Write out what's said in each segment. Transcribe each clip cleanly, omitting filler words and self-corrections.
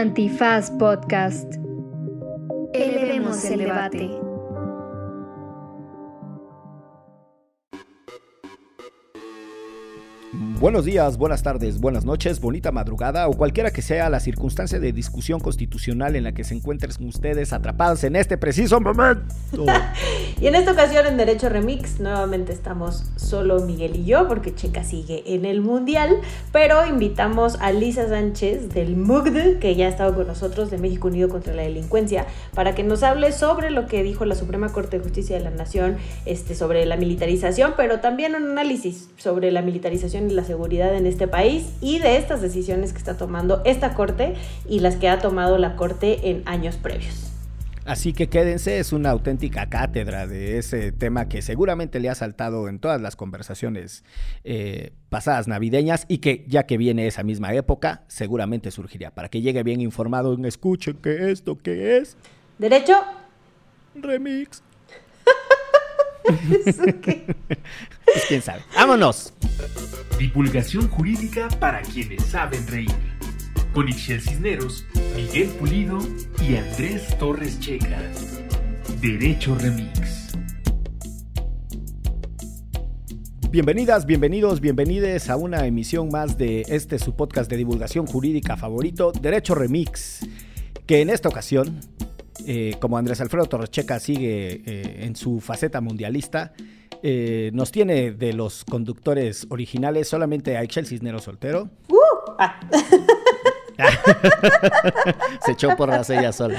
Antifaz Podcast. Elevemos el debate. Buenos días, buenas tardes, buenas noches, bonita madrugada o cualquiera que sea la circunstancia de discusión constitucional en la que se encuentren ustedes atrapados en este preciso momento. Y en esta ocasión en Derecho Remix nuevamente estamos solo Miguel y yo porque Checa sigue en el Mundial, pero invitamos a Lisa Sánchez del MUGD, que ya ha estado con nosotros, de México Unido contra la Delincuencia, para que nos hable sobre lo que dijo la Suprema Corte de Justicia de la Nación sobre la militarización, pero también un análisis sobre la militarización y la seguridad en este país y de estas decisiones que está tomando esta corte y las que ha tomado la corte en años previos. Así que quédense, es una auténtica cátedra de ese tema que seguramente le ha saltado en todas las conversaciones pasadas navideñas y que, ya que viene esa misma época, seguramente surgirá. Para que llegue bien informado, escuchen que esto que es... Derecho Remix. ¿Eso qué? Pues quién sabe. ¡Vámonos! Divulgación jurídica para quienes saben reír. Con Ixchel Cisneros, Miguel Pulido y Andrés Torres Checa. Derecho Remix. Bienvenidas, bienvenidos, bienvenides a una emisión más de este su podcast de divulgación jurídica favorito, Derecho Remix, que en esta ocasión... como Andrés Alfredo Torres Checa sigue en su faceta mundialista, nos tiene de los conductores originales solamente a Ixchel Cisneros soltero. Se echó porras ella sola.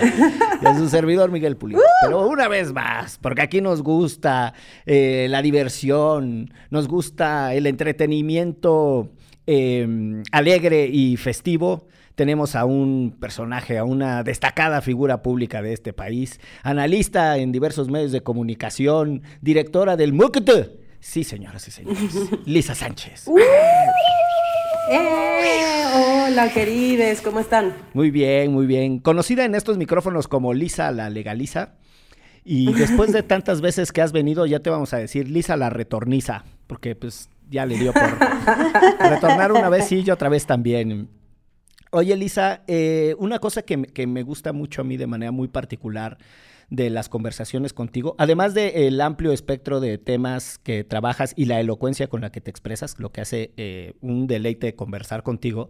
Y a su servidor Miguel Pulido. Pero una vez más, porque aquí nos gusta la diversión, nos gusta el entretenimiento alegre y festivo. Tenemos a un personaje, a una destacada figura pública de este país, analista en diversos medios de comunicación, directora del MUGD. Sí, señoras y señores, Lisa Sánchez. Hola, querides, ¿cómo están? Muy bien, muy bien. Conocida en estos micrófonos como Lisa la Legaliza. Y después de tantas veces que has venido, ya te vamos a decir Lisa la Retorniza, porque pues ya le dio por retornar una vez y otra vez también. Oye, Lisa, una cosa que me gusta mucho a mí de manera muy particular de las conversaciones contigo, además del amplio espectro de temas que trabajas y la elocuencia con la que te expresas, lo que hace un deleite conversar contigo,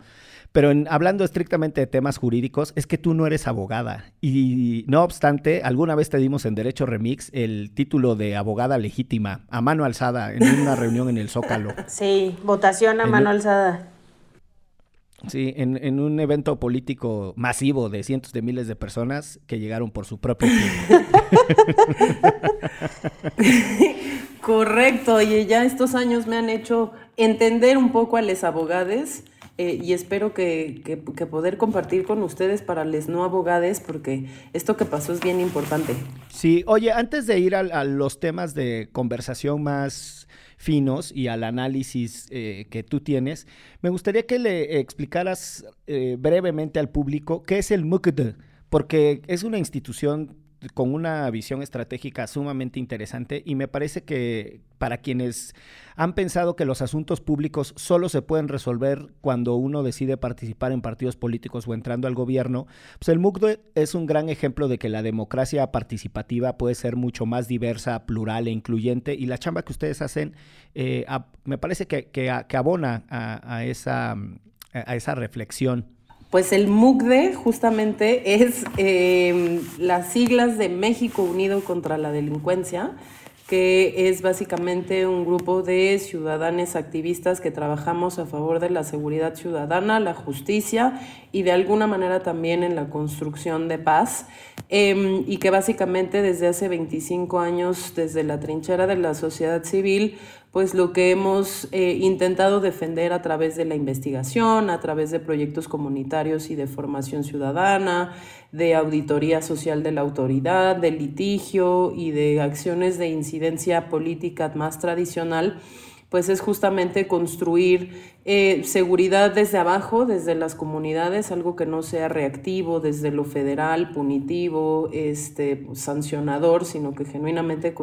pero hablando estrictamente de temas jurídicos, es que tú no eres abogada y no obstante, alguna vez te dimos en Derecho Remix el título de abogada legítima, a mano alzada, en una reunión en el Zócalo. Sí, votación a mano alzada. Sí, en un evento político masivo de cientos de miles de personas que llegaron por su propio tiempo. Correcto, y ya estos años me han hecho entender un poco a les abogades y espero que poder compartir con ustedes para les no abogades porque esto que pasó es bien importante. Sí, oye, antes de ir a los temas de conversación más... finos y al análisis que tú tienes, me gustaría que le explicaras brevemente al público qué es el MUGD, porque es una institución con una visión estratégica sumamente interesante y me parece que para quienes han pensado que los asuntos públicos solo se pueden resolver cuando uno decide participar en partidos políticos o entrando al gobierno, pues el MUGD es un gran ejemplo de que la democracia participativa puede ser mucho más diversa, plural e incluyente y la chamba que ustedes hacen me parece que abona a esa reflexión. Pues el MUGD justamente es las siglas de México Unido contra la Delincuencia, que es básicamente un grupo de ciudadanos activistas que trabajamos a favor de la seguridad ciudadana, la justicia y de alguna manera también en la construcción de paz y que básicamente desde hace 25 años, desde la trinchera de la sociedad civil, pues lo que hemos intentado defender a través de la investigación, a través de proyectos comunitarios y de formación ciudadana, de auditoría social de la autoridad, de litigio y de acciones de incidencia política más tradicional, pues es justamente construir seguridad desde abajo, desde las comunidades, algo que no sea reactivo, desde lo federal, punitivo, sancionador, sino que genuinamente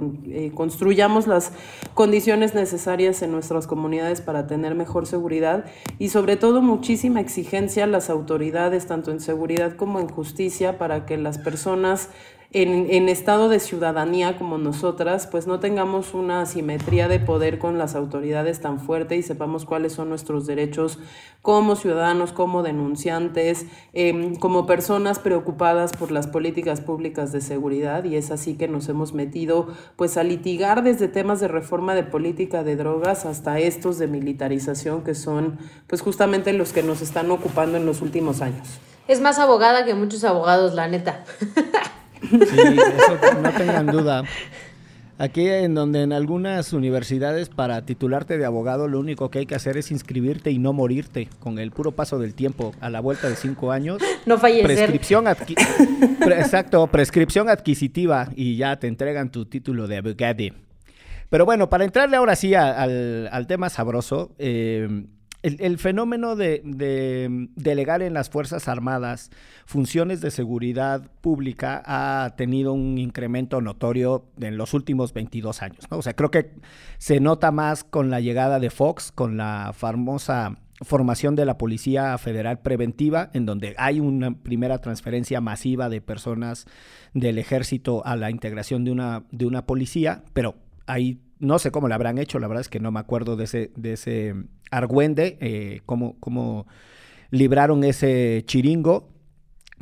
construyamos las condiciones necesarias en nuestras comunidades para tener mejor seguridad y sobre todo muchísima exigencia a las autoridades, tanto en seguridad como en justicia, para que las personas en estado de ciudadanía como nosotras, pues no tengamos una asimetría de poder con las autoridades tan fuerte y sepamos cuáles son nuestros derechos como ciudadanos, como denunciantes, como personas preocupadas por las políticas públicas de seguridad, y es así que nos hemos metido pues a litigar desde temas de reforma de política de drogas hasta estos de militarización, que son pues justamente los que nos están ocupando en los últimos años. Es más abogada que muchos abogados, la neta. Sí, eso no tengan duda. Aquí en donde en algunas universidades para titularte de abogado lo único que hay que hacer es inscribirte y no morirte con el puro paso del tiempo, a la vuelta de 5 años. No fallecer. Prescripción adquisitiva y ya te entregan tu título de abogado. Pero bueno, para entrarle ahora sí al tema sabroso, el fenómeno de delegar en las Fuerzas Armadas funciones de seguridad pública ha tenido un incremento notorio en los últimos 22 años, ¿no? O sea, creo que se nota más con la llegada de Fox, con la famosa formación de la Policía Federal Preventiva, en donde hay una primera transferencia masiva de personas del ejército a la integración de una policía, pero ahí no sé cómo la habrán hecho, la verdad es que no me acuerdo de ese argüende, cómo libraron ese chiringo,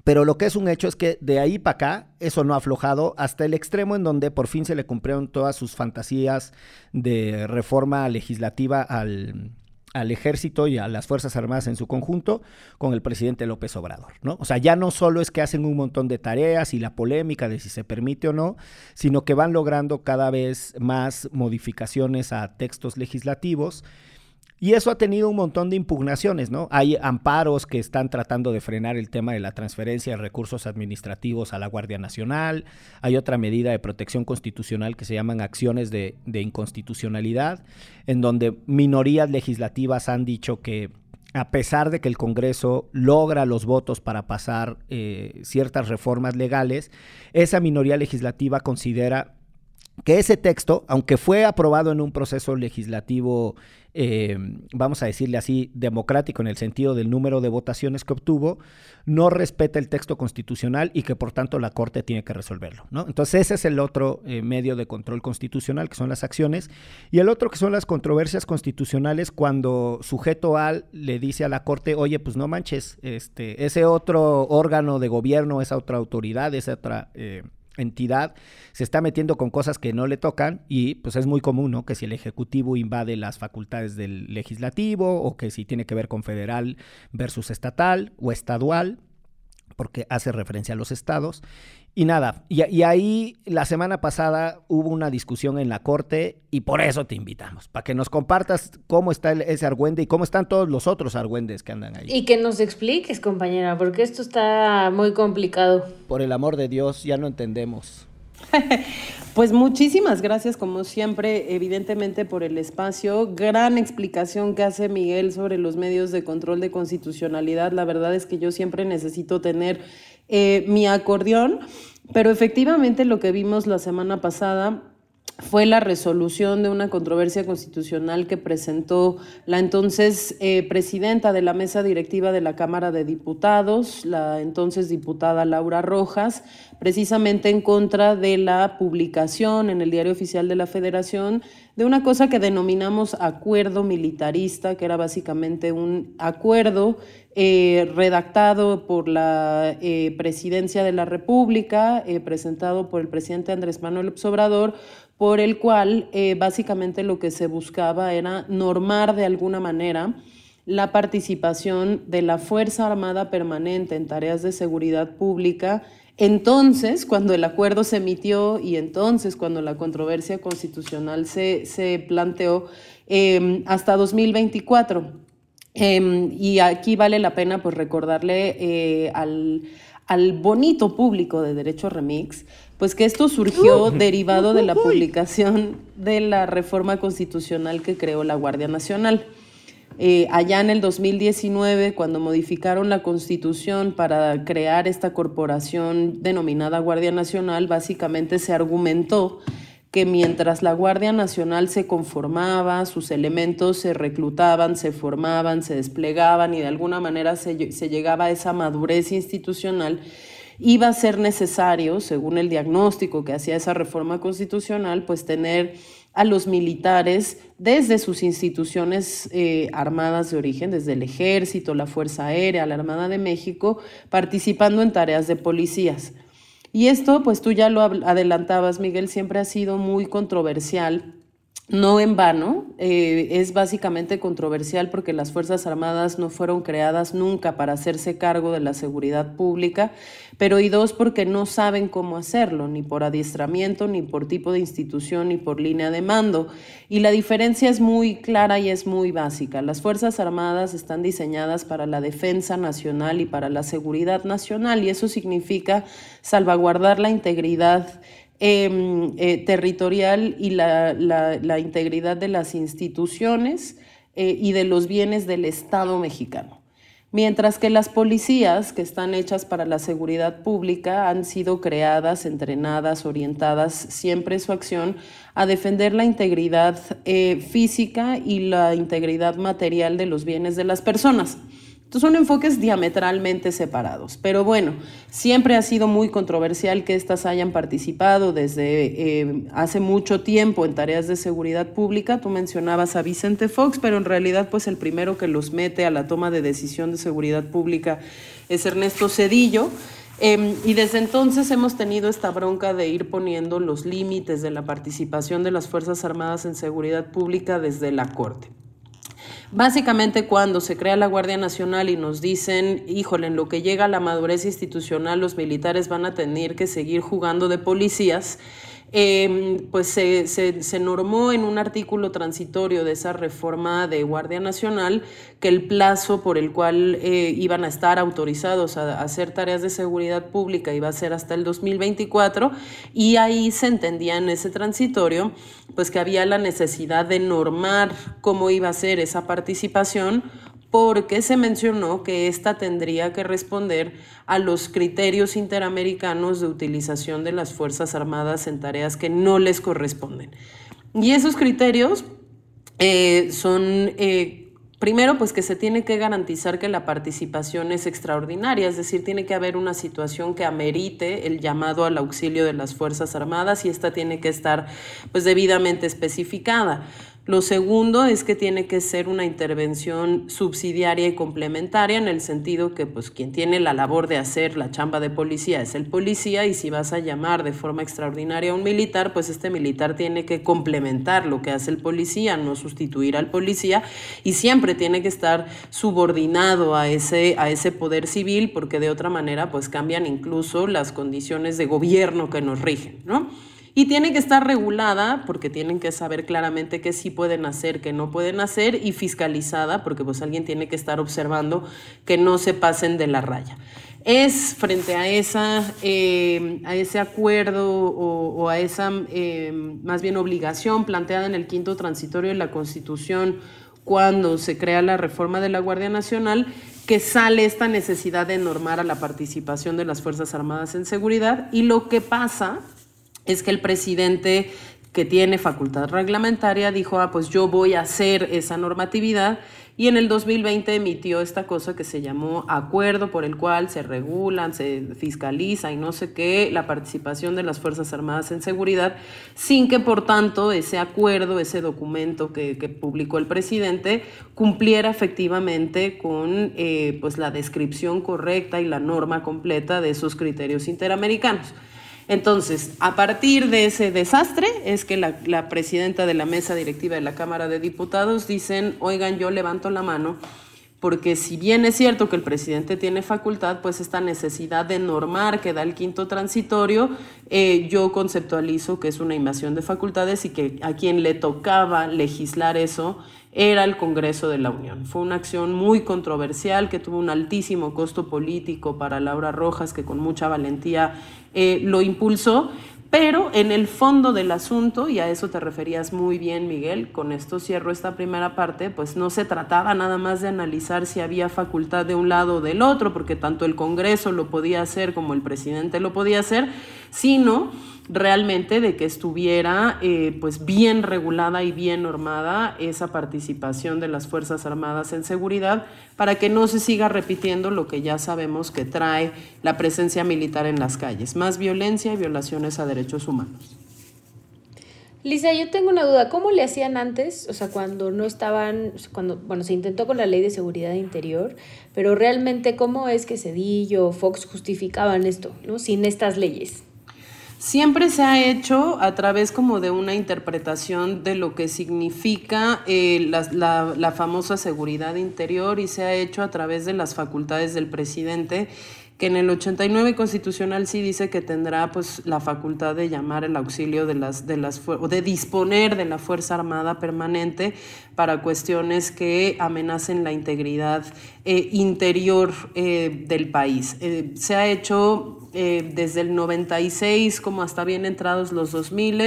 pero lo que es un hecho es que de ahí para acá eso no ha aflojado, hasta el extremo en donde por fin se le cumplieron todas sus fantasías de reforma legislativa al ejército y a las Fuerzas Armadas en su conjunto con el presidente López Obrador, ¿no? O sea, ya no solo es que hacen un montón de tareas y la polémica de si se permite o no, sino que van logrando cada vez más modificaciones a textos legislativos. Y eso ha tenido un montón de impugnaciones, ¿no? Hay amparos que están tratando de frenar el tema de la transferencia de recursos administrativos a la Guardia Nacional. Hay otra medida de protección constitucional que se llaman acciones de inconstitucionalidad, en donde minorías legislativas han dicho que a pesar de que el Congreso logra los votos para pasar ciertas reformas legales, esa minoría legislativa considera que ese texto, aunque fue aprobado en un proceso legislativo, vamos a decirle así, democrático en el sentido del número de votaciones que obtuvo, no respeta el texto constitucional y que por tanto la Corte tiene que resolverlo, ¿no? Entonces ese es el otro medio de control constitucional, que son las acciones, y el otro que son las controversias constitucionales cuando sujeto al le dice a la Corte, oye, pues no manches, ese otro órgano de gobierno, esa otra autoridad, esa otra entidad se está metiendo con cosas que no le tocan y pues es muy común, ¿no? Que si el Ejecutivo invade las facultades del Legislativo o que si tiene que ver con federal versus estatal o estadual, porque hace referencia a los estados. Y nada, y ahí la semana pasada hubo una discusión en la Corte y por eso te invitamos, para que nos compartas cómo está ese argüende y cómo están todos los otros argüendes que andan ahí. Y que nos expliques, compañera, porque esto está muy complicado. Por el amor de Dios, ya no entendemos. Pues muchísimas gracias, como siempre, evidentemente por el espacio. Gran explicación que hace Miguel sobre los medios de control de constitucionalidad. La verdad es que yo siempre necesito tener mi acordeón, pero efectivamente lo que vimos la semana pasada fue la resolución de una controversia constitucional que presentó la entonces presidenta de la mesa directiva de la Cámara de Diputados, la entonces diputada Laura Rojas, precisamente en contra de la publicación en el Diario Oficial de la Federación de una cosa que denominamos acuerdo militarista, que era básicamente un acuerdo redactado por la Presidencia de la República, presentado por el presidente Andrés Manuel López Obrador, por el cual básicamente lo que se buscaba era normar de alguna manera la participación de la Fuerza Armada Permanente en tareas de seguridad pública. Entonces, cuando el acuerdo se emitió y entonces cuando la controversia constitucional se planteó hasta 2024. Y aquí vale la pena pues recordarle al bonito público de Derecho Remix, pues que esto surgió derivado de la publicación de la reforma constitucional que creó la Guardia Nacional. Allá en el 2019, cuando modificaron la Constitución para crear esta corporación denominada Guardia Nacional, básicamente se argumentó que mientras la Guardia Nacional se conformaba, sus elementos se reclutaban, se formaban, se desplegaban y de alguna manera se llegaba a esa madurez institucional, iba a ser necesario, según el diagnóstico que hacía esa reforma constitucional, pues tener a los militares desde sus instituciones armadas de origen, desde el Ejército, la Fuerza Aérea, la Armada de México, participando en tareas de policías. Y esto, pues tú ya lo adelantabas, Miguel, siempre ha sido muy controversial, no en vano, es básicamente controversial porque las Fuerzas Armadas no fueron creadas nunca para hacerse cargo de la seguridad pública, pero y dos, porque no saben cómo hacerlo, ni por adiestramiento, ni por tipo de institución, ni por línea de mando. Y la diferencia es muy clara y es muy básica. Las Fuerzas Armadas están diseñadas para la defensa nacional y para la seguridad nacional, y eso significa salvaguardar la integridad territorial y la integridad de las instituciones y de los bienes del Estado mexicano. Mientras que las policías, que están hechas para la seguridad pública, han sido creadas, entrenadas, orientadas siempre su acción a defender la integridad física y la integridad material de los bienes de las personas. Entonces son enfoques diametralmente separados, pero bueno, siempre ha sido muy controversial que estas hayan participado desde hace mucho tiempo en tareas de seguridad pública. Tú mencionabas a Vicente Fox, pero en realidad pues el primero que los mete a la toma de decisión de seguridad pública es Ernesto Zedillo. Y desde entonces hemos tenido esta bronca de ir poniendo los límites de la participación de las Fuerzas Armadas en seguridad pública desde la Corte. Básicamente cuando se crea la Guardia Nacional y nos dicen, híjole, en lo que llega la madurez institucional los militares van a tener que seguir jugando de policías, pues se normó en un artículo transitorio de esa reforma de Guardia Nacional que el plazo por el cual iban a estar autorizados a hacer tareas de seguridad pública iba a ser hasta el 2024, y ahí se entendía en ese transitorio pues que había la necesidad de normar cómo iba a ser esa participación, porque se mencionó que esta tendría que responder a los criterios interamericanos de utilización de las Fuerzas Armadas en tareas que no les corresponden. Y esos criterios son, primero, pues que se tiene que garantizar que la participación es extraordinaria, es decir, tiene que haber una situación que amerite el llamado al auxilio de las Fuerzas Armadas, y esta tiene que estar pues debidamente especificada. Lo segundo es que tiene que ser una intervención subsidiaria y complementaria, en el sentido que pues quien tiene la labor de hacer la chamba de policía es el policía, y si vas a llamar de forma extraordinaria a un militar, pues este militar tiene que complementar lo que hace el policía, no sustituir al policía, y siempre tiene que estar subordinado a ese poder civil, porque de otra manera pues cambian incluso las condiciones de gobierno que nos rigen, ¿no? Y tiene que estar regulada, porque tienen que saber claramente qué sí pueden hacer, qué no pueden hacer, y fiscalizada, porque pues alguien tiene que estar observando que no se pasen de la raya. Es frente a ese acuerdo o a esa más bien obligación planteada en el quinto transitorio de la Constitución cuando se crea la reforma de la Guardia Nacional, que sale esta necesidad de normar a la participación de las Fuerzas Armadas en seguridad. Y lo que pasa es que el presidente, que tiene facultad reglamentaria, dijo, pues yo voy a hacer esa normatividad, y en el 2020 emitió esta cosa que se llamó acuerdo por el cual se regulan, se fiscaliza y no sé qué, la participación de las Fuerzas Armadas en seguridad, sin que por tanto ese acuerdo, ese documento que publicó el presidente, cumpliera efectivamente con pues la descripción correcta y la norma completa de esos criterios interamericanos. Entonces, a partir de ese desastre es que la presidenta de la mesa directiva de la Cámara de Diputados dicen, oigan, yo levanto la mano, porque si bien es cierto que el presidente tiene facultad, pues esta necesidad de normar que da el quinto transitorio, yo conceptualizo que es una invasión de facultades, y que a quien le tocaba legislar eso era el Congreso de la Unión. Fue una acción muy controversial que tuvo un altísimo costo político para Laura Rojas, que con mucha valentía lo impulsó, pero en el fondo del asunto, y a eso te referías muy bien, Miguel, con esto cierro esta primera parte, pues no se trataba nada más de analizar si había facultad de un lado o del otro, porque tanto el Congreso lo podía hacer como el presidente lo podía hacer, sino realmente de que estuviera pues bien regulada y bien normada esa participación de las Fuerzas Armadas en seguridad, para que no se siga repitiendo lo que ya sabemos que trae la presencia militar en las calles, más violencia y violaciones a derechos humanos. Lisa, yo tengo una duda, ¿cómo le hacían antes? O sea, cuando no estaban, bueno, se intentó con la Ley de Seguridad Interior, pero realmente, ¿cómo es que Zedillo o Fox justificaban esto, ¿no? Sin estas leyes. Siempre se ha hecho a través como de una interpretación de lo que significa la famosa seguridad interior, y se ha hecho a través de las facultades del presidente, que en el 89 constitucional sí dice que tendrá pues la facultad de llamar el auxilio de disponer de la Fuerza Armada Permanente para cuestiones que amenacen la integridad interior del país. Se ha hecho desde el 96 como hasta bien entrados los 2000,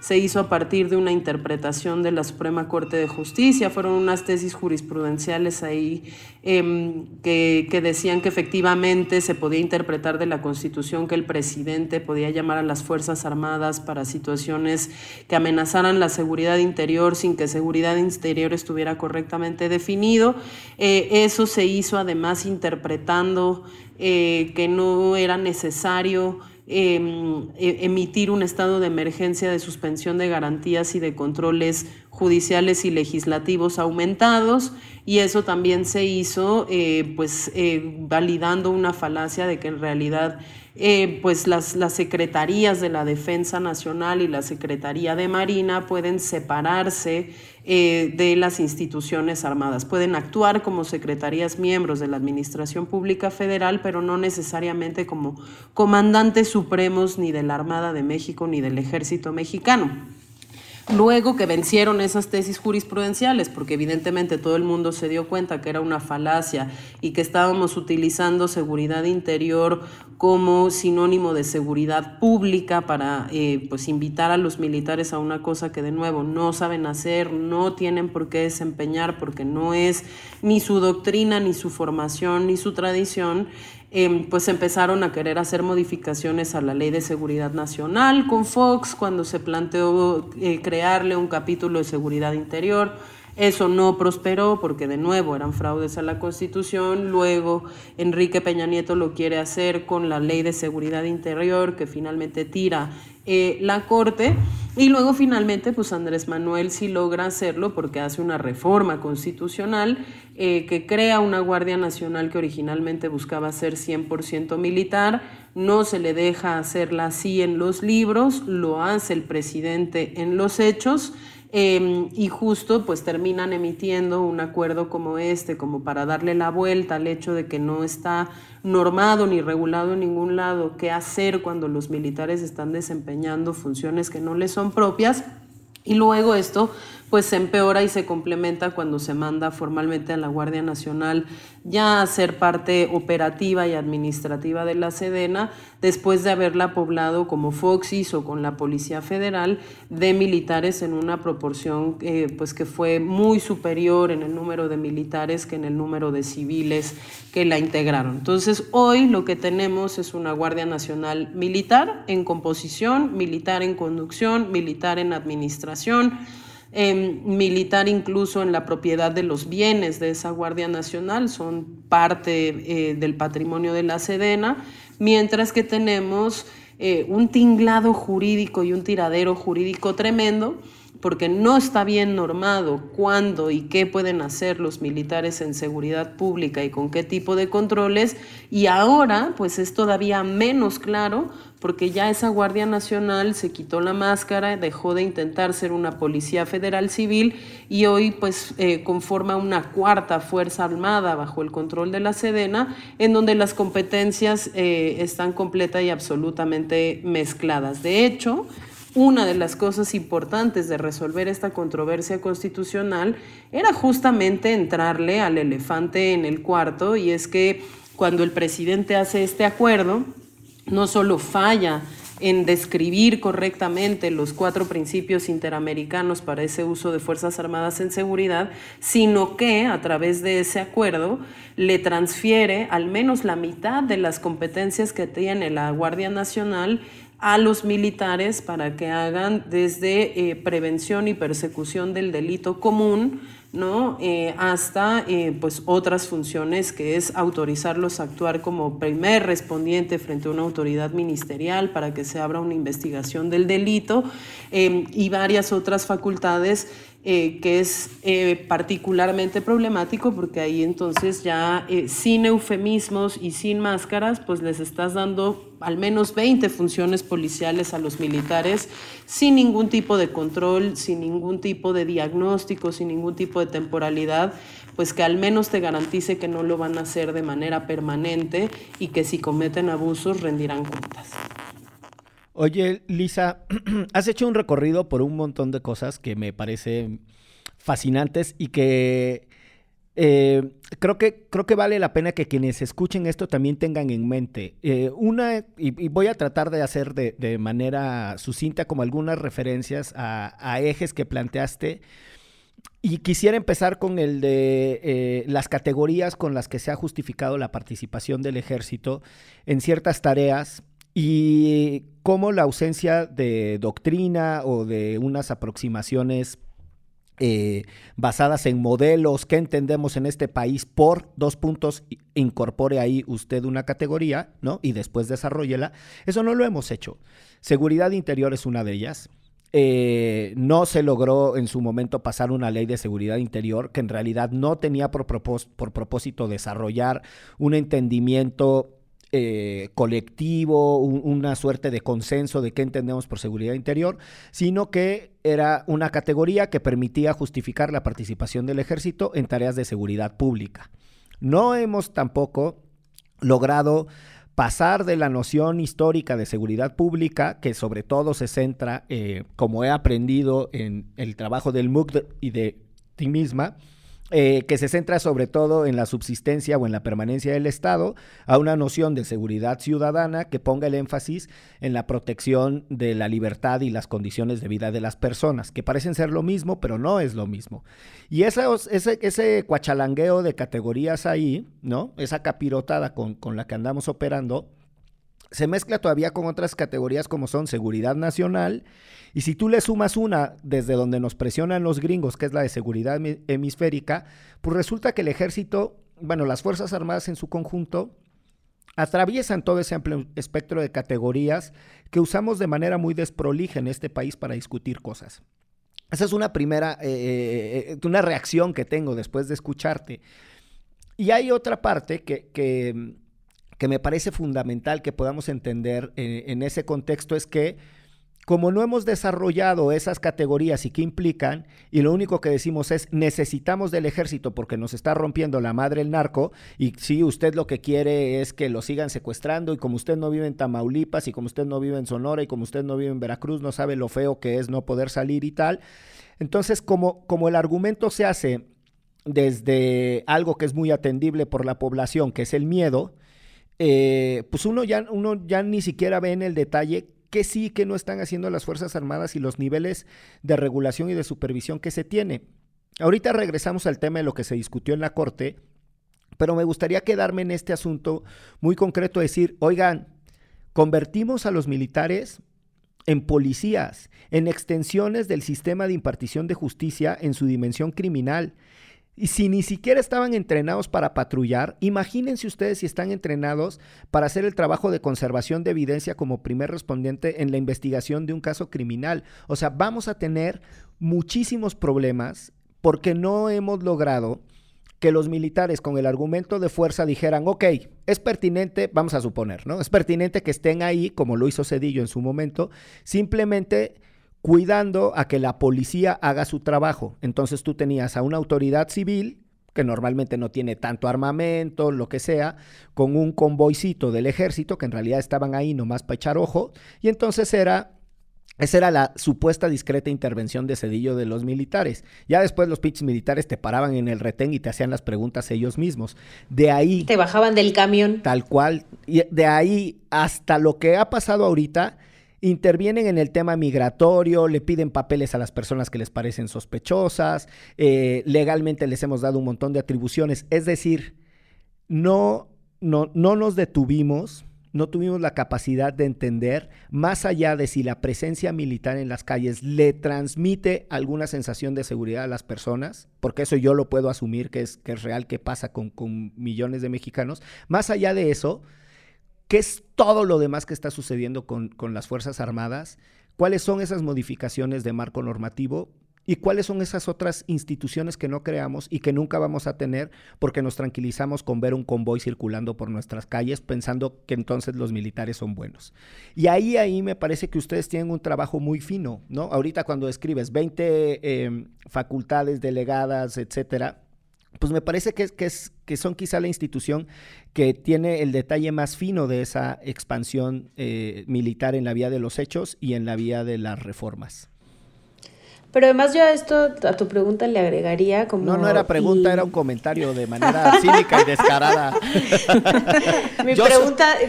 se hizo a partir de una interpretación de la Suprema Corte de Justicia, fueron unas tesis jurisprudenciales ahí que decían que efectivamente se podía interpretar de la Constitución que el presidente podía llamar a las Fuerzas Armadas para situaciones que amenazaran la seguridad interior sin que seguridad interior estuviera correctamente definido. Eso se hizo además interpretando que no era necesario emitir un estado de emergencia de suspensión de garantías y de controles judiciales y legislativos aumentados, y eso también se hizo validando una falacia de que en realidad pues las secretarías de la Defensa Nacional y la Secretaría de Marina pueden separarse de las instituciones armadas, pueden actuar como secretarías miembros de la Administración Pública Federal, pero no necesariamente como comandantes supremos ni de la Armada de México ni del Ejército Mexicano. Luego que vencieron esas tesis jurisprudenciales, porque evidentemente todo el mundo se dio cuenta que era una falacia y que estábamos utilizando seguridad interior como sinónimo de seguridad pública para pues invitar a los militares a una cosa que de nuevo no saben hacer, no tienen por qué desempeñar, porque no es ni su doctrina, ni su formación, ni su tradición. Pues empezaron a querer hacer modificaciones a la Ley de Seguridad Nacional con Fox cuando se planteó crearle un capítulo de seguridad interior. Eso no prosperó porque de nuevo eran fraudes a la Constitución. Luego Enrique Peña Nieto lo quiere hacer con la Ley de Seguridad Interior, que finalmente tira la Corte. Y luego finalmente pues Andrés Manuel sí logra hacerlo porque hace una reforma constitucional que crea una Guardia Nacional que originalmente buscaba ser 100% militar. No se le deja hacerla así en los libros, lo hace el presidente en los hechos. Y justo pues terminan emitiendo un acuerdo como este, como para darle la vuelta al hecho de que no está normado ni regulado en ningún lado qué hacer cuando los militares están desempeñando funciones que no les son propias. Y luego esto pues se empeora y se complementa cuando se manda formalmente a la Guardia Nacional ya a ser parte operativa y administrativa de la SEDENA, después de haberla poblado, como Fox hizo con la Policía Federal, de militares en una proporción pues que fue muy superior en el número de militares que en el número de civiles que la integraron. Entonces hoy lo que tenemos es una Guardia Nacional militar en composición, militar en conducción, militar en administración, militar incluso en la propiedad de los bienes de esa Guardia Nacional, son parte del patrimonio de la SEDENA, mientras que tenemos un tinglado jurídico y un tiradero jurídico tremendo, porque no está bien normado cuándo y qué pueden hacer los militares en seguridad pública y con qué tipo de controles, y ahora pues es todavía menos claro porque ya esa Guardia Nacional se quitó la máscara, dejó de intentar ser una Policía Federal Civil y hoy pues conforma una cuarta Fuerza Armada bajo el control de la SEDENA, en donde las competencias están completa y absolutamente mezcladas. De hecho, Una de las cosas importantes de resolver esta controversia constitucional era justamente entrarle al elefante en el cuarto, y es que cuando el presidente hace este acuerdo, no solo falla en describir correctamente los 4 principios interamericanos para ese uso de Fuerzas Armadas en seguridad, sino que a través de ese acuerdo le transfiere al menos la mitad de las competencias que tiene la Guardia Nacional a los militares para que hagan desde prevención y persecución del delito común, ¿no? Hasta pues otras funciones, que es autorizarlos a actuar como primer respondiente frente a una autoridad ministerial para que se abra una investigación del delito, y varias otras facultades, que es particularmente problemático porque ahí entonces ya sin eufemismos y sin máscaras, pues les estás dando al menos 20 funciones policiales a los militares sin ningún tipo de control, sin ningún tipo de diagnóstico, sin ningún tipo de temporalidad, pues que al menos te garantice que no lo van a hacer de manera permanente y que si cometen abusos rendirán cuentas. Oye, Lisa, has hecho un recorrido por un montón de cosas que me parecen fascinantes y que creo que vale la pena que quienes escuchen esto también tengan en mente. Una, y voy a tratar de hacer de manera sucinta como algunas referencias a ejes que planteaste. Y quisiera empezar con el de las categorías con las que se ha justificado la participación del ejército en ciertas tareas y cómo la ausencia de doctrina o de unas aproximaciones basadas en modelos que entendemos en este país por 2 puntos, incorpore ahí usted una categoría, ¿no? Y después desarrollela. Eso no lo hemos hecho. Seguridad interior es una de ellas. No se logró en su momento pasar una ley de seguridad interior que en realidad no tenía por propósito desarrollar un entendimiento colectivo, una suerte de consenso de qué entendemos por seguridad interior, sino que era una categoría que permitía justificar la participación del ejército en tareas de seguridad pública. No hemos tampoco logrado pasar de la noción histórica de seguridad pública, que sobre todo se centra, como he aprendido en el trabajo del MUC y de ti misma, que se centra sobre todo en la subsistencia o en la permanencia del Estado, a una noción de seguridad ciudadana que ponga el énfasis en la protección de la libertad y las condiciones de vida de las personas, que parecen ser lo mismo, pero no es lo mismo. Y ese cuachalangueo de categorías ahí, ¿no? Esa capirotada con la que andamos operando, se mezcla todavía con otras categorías como son seguridad nacional, y si tú le sumas una desde donde nos presionan los gringos, que es la de seguridad hemisférica, pues resulta que el ejército, bueno, las Fuerzas Armadas en su conjunto, atraviesan todo ese amplio espectro de categorías que usamos de manera muy desprolija en este país para discutir cosas. Esa es una primera, una reacción que tengo después de escucharte. Y hay otra parte que me parece fundamental que podamos entender en ese contexto, es que como no hemos desarrollado esas categorías y qué implican, y lo único que decimos es necesitamos del ejército porque nos está rompiendo la madre el narco, y si usted lo que quiere es que lo sigan secuestrando, y como usted no vive en Tamaulipas, y como usted no vive en Sonora, y como usted no vive en Veracruz, no sabe lo feo que es no poder salir y tal. Entonces, como el argumento se hace desde algo que es muy atendible por la población, que es el miedo, pues uno ya ni siquiera ve en el detalle qué sí, qué no están haciendo las Fuerzas Armadas y los niveles de regulación y de supervisión que se tiene. Ahorita regresamos al tema de lo que se discutió en la Corte, pero me gustaría quedarme en este asunto muy concreto, decir, oigan, convertimos a los militares en policías, en extensiones del sistema de impartición de justicia en su dimensión criminal. Y si ni siquiera estaban entrenados para patrullar, imagínense ustedes si están entrenados para hacer el trabajo de conservación de evidencia como primer respondiente en la investigación de un caso criminal. O sea, vamos a tener muchísimos problemas porque no hemos logrado que los militares con el argumento de fuerza dijeran, ok, es pertinente, vamos a suponer, ¿no? Es pertinente que estén ahí, como lo hizo Zedillo en su momento, simplemente cuidando a que la policía haga su trabajo. Entonces tú tenías a una autoridad civil, que normalmente no tiene tanto armamento, lo que sea, con un convoycito del ejército, que en realidad estaban ahí nomás para echar ojo, y entonces era Esa era la supuesta discreta intervención de Zedillo de los militares. Ya después los pinches militares te paraban en el retén y te hacían las preguntas ellos mismos. De ahí... Te bajaban del camión. Tal cual. Y de ahí hasta lo que ha pasado ahorita, intervienen en el tema migratorio, le piden papeles a las personas que les parecen sospechosas, legalmente les hemos dado un montón de atribuciones. Es decir, no nos detuvimos... No tuvimos la capacidad de entender, más allá de si la presencia militar en las calles le transmite alguna sensación de seguridad a las personas, porque eso yo lo puedo asumir que es real, que pasa con millones de mexicanos. Más allá de eso, ¿qué es todo lo demás que está sucediendo con las Fuerzas Armadas? ¿Cuáles son esas modificaciones de marco normativo? ¿Y cuáles son esas otras instituciones que no creamos y que nunca vamos a tener porque nos tranquilizamos con ver un convoy circulando por nuestras calles pensando que entonces los militares son buenos? Y ahí me parece que ustedes tienen un trabajo muy fino, ¿no? Ahorita cuando escribes 20 facultades, delegadas, etcétera, pues me parece que son quizá la institución que tiene el detalle más fino de esa expansión militar en la vía de los hechos y en la vía de las reformas. Pero además yo a esto, a tu pregunta le agregaría como... No, no era pregunta, era un comentario de manera cínica y descarada.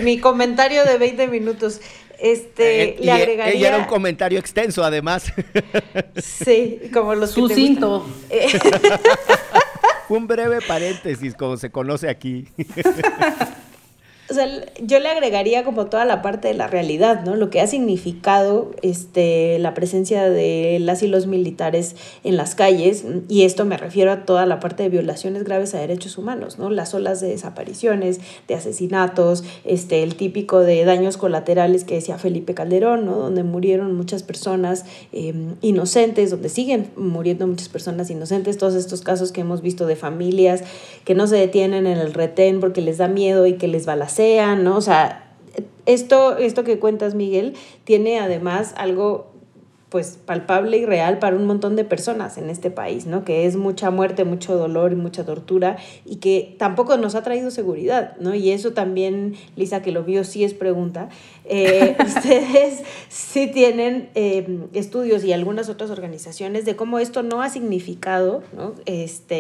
Mi comentario de 20 minutos. Le agregaría... Ella era un comentario extenso, además. Sí, como los sucinto. Que te gustan. Un breve paréntesis, como se conoce aquí. O sea, yo le agregaría como toda la parte de la realidad, ¿no? Lo que ha significado la presencia de las y los militares en las calles, y esto me refiero a toda la parte de violaciones graves a derechos humanos, ¿no? Las olas de desapariciones, de asesinatos, el típico de daños colaterales que decía Felipe Calderón, ¿no? Donde murieron muchas personas inocentes, donde siguen muriendo muchas personas inocentes, todos estos casos que hemos visto de familias que no se detienen en el retén porque les da miedo y que les balacean, ¿no? O sea, esto que cuentas, Miguel, tiene además algo pues palpable y real para un montón de personas en este país, ¿no? Que es mucha muerte, mucho dolor y mucha tortura, y que tampoco nos ha traído seguridad, ¿no? Y eso también, Lisa, que lo vio, sí es pregunta. Ustedes sí tienen estudios y algunas otras organizaciones de cómo esto no ha significado, ¿no?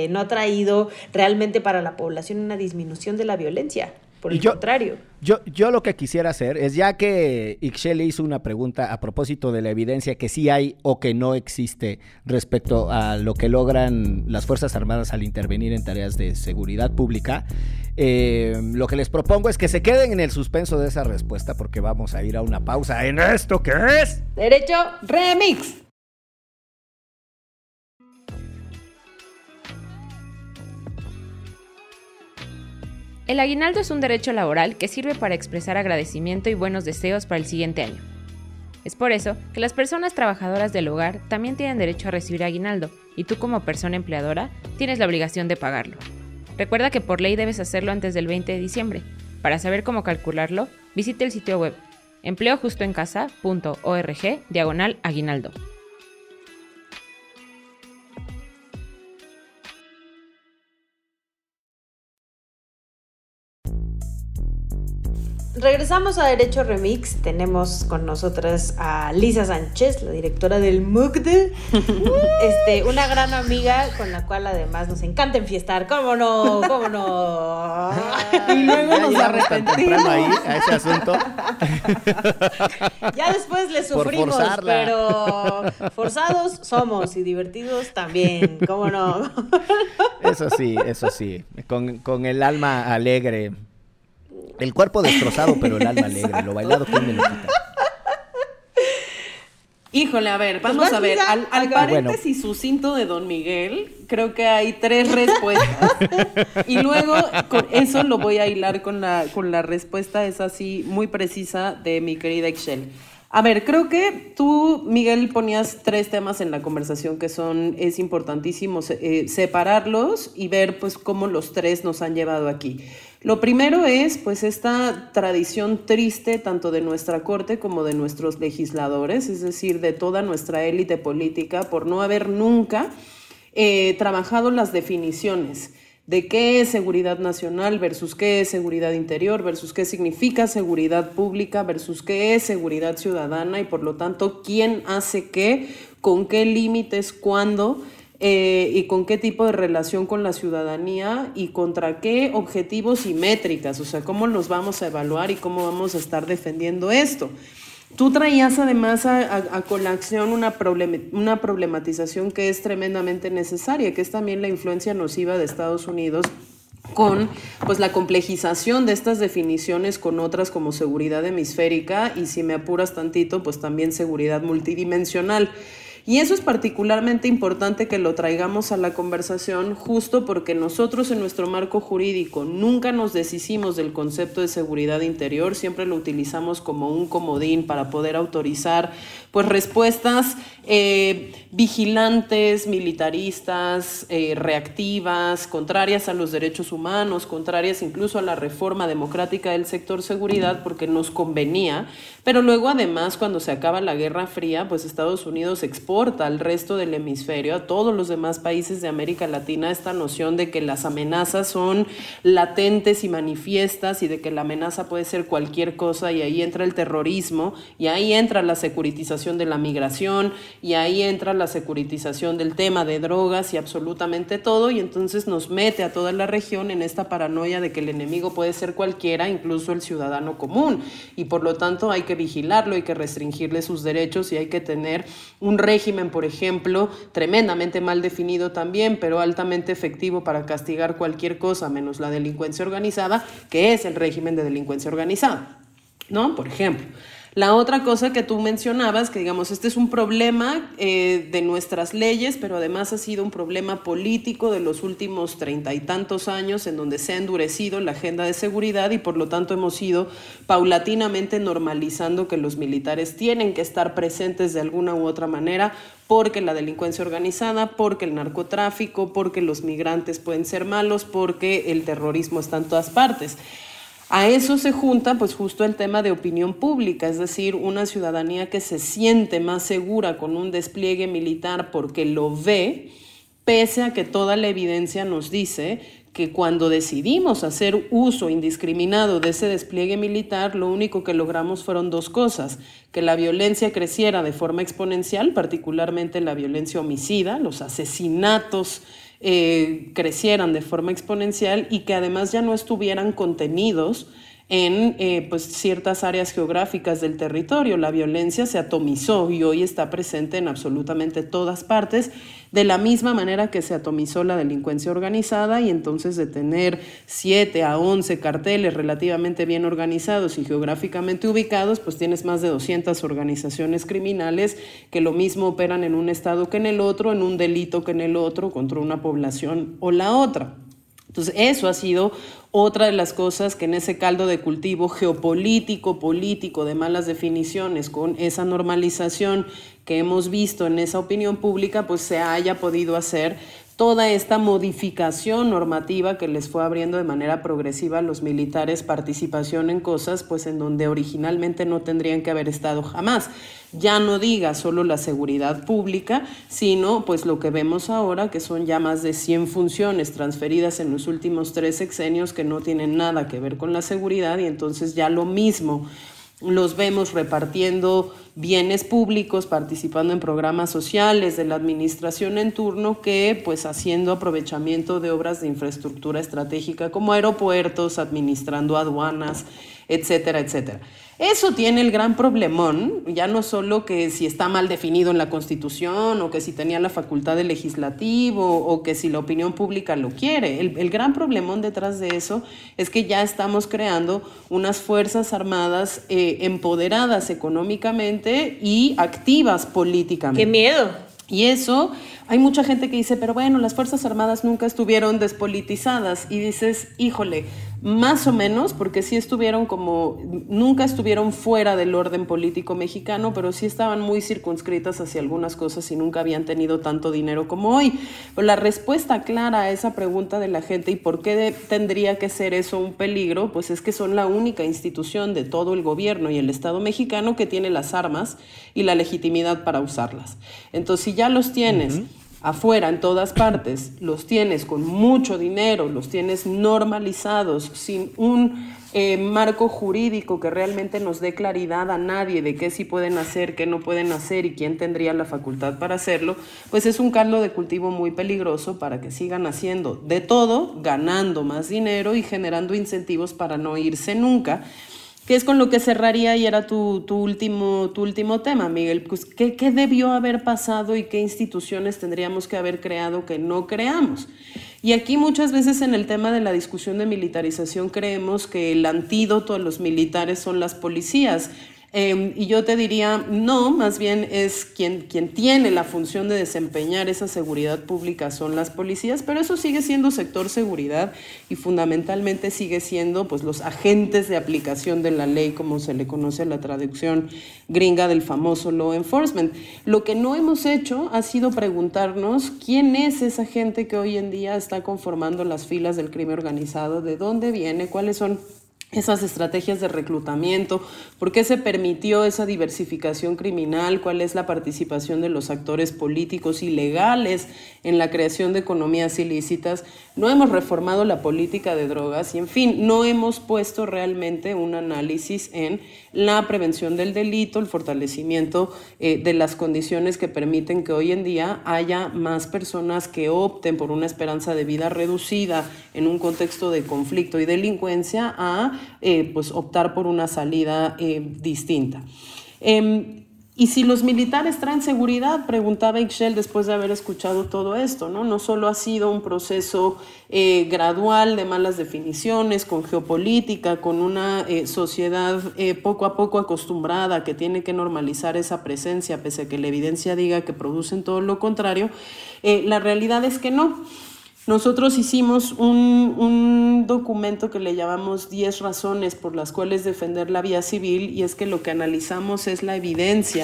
No ha traído realmente para la población una disminución de la violencia. Por el contrario. Yo lo que quisiera hacer es, ya que Ixchel hizo una pregunta a propósito de la evidencia que sí hay o que no existe respecto a lo que logran las Fuerzas Armadas al intervenir en tareas de seguridad pública, lo que les propongo es que se queden en el suspenso de esa respuesta, porque vamos a ir a una pausa en esto que es... Derecho Remix. El aguinaldo es un derecho laboral que sirve para expresar agradecimiento y buenos deseos para el siguiente año. Es por eso que las personas trabajadoras del hogar también tienen derecho a recibir aguinaldo, y tú como persona empleadora tienes la obligación de pagarlo. Recuerda que por ley debes hacerlo antes del 20 de diciembre. Para saber cómo calcularlo, visita el sitio web empleojustoencasa.org/aguinaldo. Regresamos a Derecho Remix. Tenemos con nosotras a Lisa Sánchez, la directora del MUCD, una gran amiga con la cual además nos encanta enfiestar. ¡Cómo no! Y luego nos arrepentimos. Ahí, a ese asunto. Ya después le sufrimos, pero forzados somos y divertidos también. ¡Cómo no! Eso sí. Con el alma alegre. El cuerpo destrozado, pero el alma alegre. Lo bailado, ¿quién me lo quita? Híjole, a ver, vamos a ver. Al paréntesis sucinto de Don Miguel, creo que hay 3 respuestas. Y luego, con eso lo voy a hilar con la respuesta, es así, muy precisa, de mi querida Ixchel. A ver, creo que tú, Miguel, ponías 3 temas en la conversación que es importantísimo separarlos y ver pues cómo los 3 nos han llevado aquí. Lo primero es pues esta tradición triste tanto de nuestra corte como de nuestros legisladores, es decir, de toda nuestra élite política, por no haber nunca trabajado las definiciones de qué es seguridad nacional versus qué es seguridad interior, versus qué significa seguridad pública, versus qué es seguridad ciudadana y por lo tanto quién hace qué, con qué límites, cuándo y con qué tipo de relación con la ciudadanía y contra qué objetivos y métricas, o sea, cómo nos vamos a evaluar y cómo vamos a estar defendiendo esto. Tú traías además a colación una problematización que es tremendamente necesaria, que es también la influencia nociva de Estados Unidos con pues, la complejización de estas definiciones con otras como seguridad hemisférica y, si me apuras tantito, pues también seguridad multidimensional. Y eso es particularmente importante que lo traigamos a la conversación justo porque nosotros en nuestro marco jurídico nunca nos deshicimos del concepto de seguridad interior, siempre lo utilizamos como un comodín para poder autorizar pues respuestas vigilantes, militaristas, reactivas, contrarias a los derechos humanos, contrarias incluso a la reforma democrática del sector seguridad porque nos convenía, pero luego además cuando se acaba la Guerra Fría pues Estados Unidos exporta al resto del hemisferio, a todos los demás países de América Latina, esta noción de que las amenazas son latentes y manifiestas y de que la amenaza puede ser cualquier cosa, y ahí entra el terrorismo y ahí entra la securitización de la migración y ahí entra la securitización del tema de drogas y absolutamente todo, y entonces nos mete a toda la región en esta paranoia de que el enemigo puede ser cualquiera, incluso el ciudadano común, y por lo tanto hay que vigilarlo, hay que restringirle sus derechos y hay que tener un régimen, por ejemplo, tremendamente mal definido también, pero altamente efectivo para castigar cualquier cosa menos la delincuencia organizada, que es el régimen de delincuencia organizada, ¿no? Por ejemplo. La otra cosa que tú mencionabas, que digamos, este es un problema de nuestras leyes, pero además ha sido un problema político de los últimos 30 y tantos años, en donde se ha endurecido la agenda de seguridad y por lo tanto hemos ido paulatinamente normalizando que los militares tienen que estar presentes de alguna u otra manera, porque la delincuencia organizada, porque el narcotráfico, porque los migrantes pueden ser malos, porque el terrorismo está en todas partes. A eso se junta pues justo el tema de opinión pública, es decir, una ciudadanía que se siente más segura con un despliegue militar porque lo ve, pese a que toda la evidencia nos dice que cuando decidimos hacer uso indiscriminado de ese despliegue militar, lo único que logramos fueron dos cosas: que la violencia creciera de forma exponencial, particularmente la violencia homicida, los asesinatos crecieran de forma exponencial, y que además ya no estuvieran contenidos en pues ciertas áreas geográficas del territorio. La violencia se atomizó y hoy está presente en absolutamente todas partes, de la misma manera que se atomizó la delincuencia organizada, y entonces de tener 7 a 11 carteles relativamente bien organizados y geográficamente ubicados, pues tienes más de 200 organizaciones criminales que lo mismo operan en un estado que en el otro, en un delito que en el otro, contra una población o la otra. Entonces eso ha sido otra de las cosas que en ese caldo de cultivo geopolítico, político, de malas definiciones, con esa normalización que hemos visto en esa opinión pública, pues se haya podido hacer toda esta modificación normativa que les fue abriendo de manera progresiva a los militares participación en cosas pues en donde originalmente no tendrían que haber estado jamás. Ya no diga solo la seguridad pública, sino pues lo que vemos ahora, que son ya más de 100 funciones transferidas en los últimos 3 sexenios que no tienen nada que ver con la seguridad, y entonces ya lo mismo los vemos repartiendo bienes públicos, participando en programas sociales de la administración en turno, que pues haciendo aprovechamiento de obras de infraestructura estratégica como aeropuertos, administrando aduanas, etcétera, etcétera. Eso tiene el gran problemón, ya no solo que si está mal definido en la Constitución, o que si tenía la facultad de legislativo, o que si la opinión pública lo quiere. El gran problemón detrás de eso es que ya estamos creando unas fuerzas armadas empoderadas económicamente y activas políticamente. ¡Qué miedo! Y eso, hay mucha gente que dice, pero bueno, las Fuerzas Armadas nunca estuvieron despolitizadas. Y dices, híjole, más o menos, porque sí estuvieron como, nunca estuvieron fuera del orden político mexicano, pero sí estaban muy circunscritas hacia algunas cosas y nunca habían tenido tanto dinero como hoy. Pero la respuesta clara a esa pregunta de la gente, ¿y por qué tendría que ser eso un peligro? Pues es que son la única institución de todo el gobierno y el Estado mexicano que tiene las armas y la legitimidad para usarlas. Entonces, si ya los tienes, afuera, en todas partes, los tienes con mucho dinero, los tienes normalizados, sin un marco jurídico que realmente nos dé claridad a nadie de qué sí pueden hacer, qué no pueden hacer y quién tendría la facultad para hacerlo, pues es un caldo de cultivo muy peligroso para que sigan haciendo de todo, ganando más dinero y generando incentivos para no irse nunca, que es con lo que cerraría y era tu último tema, Miguel. Pues, ¿qué debió haber pasado y qué instituciones tendríamos que haber creado que no creamos? Y aquí muchas veces en el tema de la discusión de militarización creemos que el antídoto a los militares son las policías. Y yo te diría, no, más bien es quien tiene la función de desempeñar esa seguridad pública son las policías, pero eso sigue siendo sector seguridad y fundamentalmente sigue siendo pues, los agentes de aplicación de la ley, como se le conoce a la traducción gringa del famoso law enforcement. Lo que no hemos hecho ha sido preguntarnos quién es esa gente que hoy en día está conformando las filas del crimen organizado, de dónde viene, cuáles son esas estrategias de reclutamiento, por qué se permitió esa diversificación criminal, cuál es la participación de los actores políticos y legales en la creación de economías ilícitas. No hemos reformado la política de drogas y, en fin, no hemos puesto realmente un análisis en la prevención del delito, el fortalecimiento de las condiciones que permiten que hoy en día haya más personas que opten por una esperanza de vida reducida en un contexto de conflicto y delincuencia a pues optar por una salida distinta. Y si los militares traen seguridad, preguntaba Ixchel después de haber escuchado todo esto, ¿no? No solo ha sido un proceso gradual de malas definiciones, con geopolítica, con una sociedad poco a poco acostumbrada que tiene que normalizar esa presencia, pese a que la evidencia diga que producen todo lo contrario, la realidad es que no. Nosotros hicimos un documento que le llamamos 10 razones por las cuales defender la vía civil, y es que lo que analizamos es la evidencia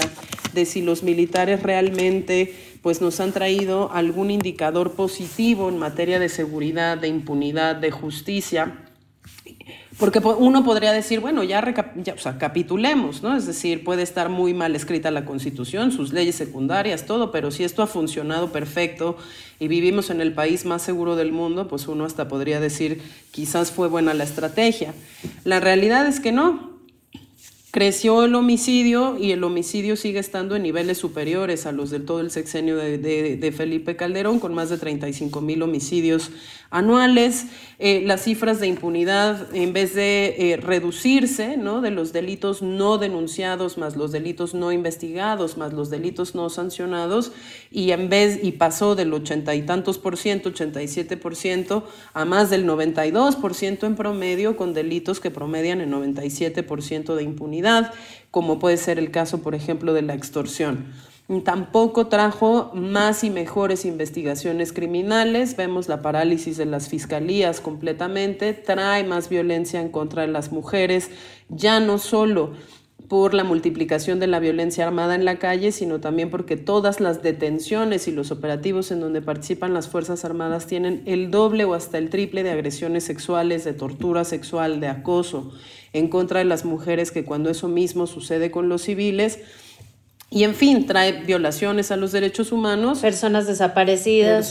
de si los militares realmente pues, nos han traído algún indicador positivo en materia de seguridad, de impunidad, de justicia. Porque uno podría decir, bueno, ya capitulemos, ¿no? Es decir, puede estar muy mal escrita la Constitución, sus leyes secundarias, todo, pero si esto ha funcionado perfecto y vivimos en el país más seguro del mundo, pues uno hasta podría decir, quizás fue buena la estrategia. La realidad es que no. Creció el homicidio y el homicidio sigue estando en niveles superiores a los de todo el sexenio de Felipe Calderón, con más de 35,000 homicidios anuales. Las cifras de impunidad, en vez de reducirse, ¿no? De los delitos no denunciados, más los delitos no investigados, más los delitos no sancionados, y pasó del 80 y tantos %, 87%, a más del 92% en promedio, con delitos que promedian el 97% de impunidad, como puede ser el caso, por ejemplo, de la extorsión. Tampoco trajo más y mejores investigaciones criminales, vemos la parálisis de las fiscalías completamente, trae más violencia en contra de las mujeres, ya no solo por la multiplicación de la violencia armada en la calle, sino también porque todas las detenciones y los operativos en donde participan las Fuerzas Armadas tienen el doble o hasta el triple de agresiones sexuales, de tortura sexual, de acoso en contra de las mujeres, que cuando eso mismo sucede con los civiles. Y en fin, trae violaciones a los derechos humanos. Personas desaparecidas.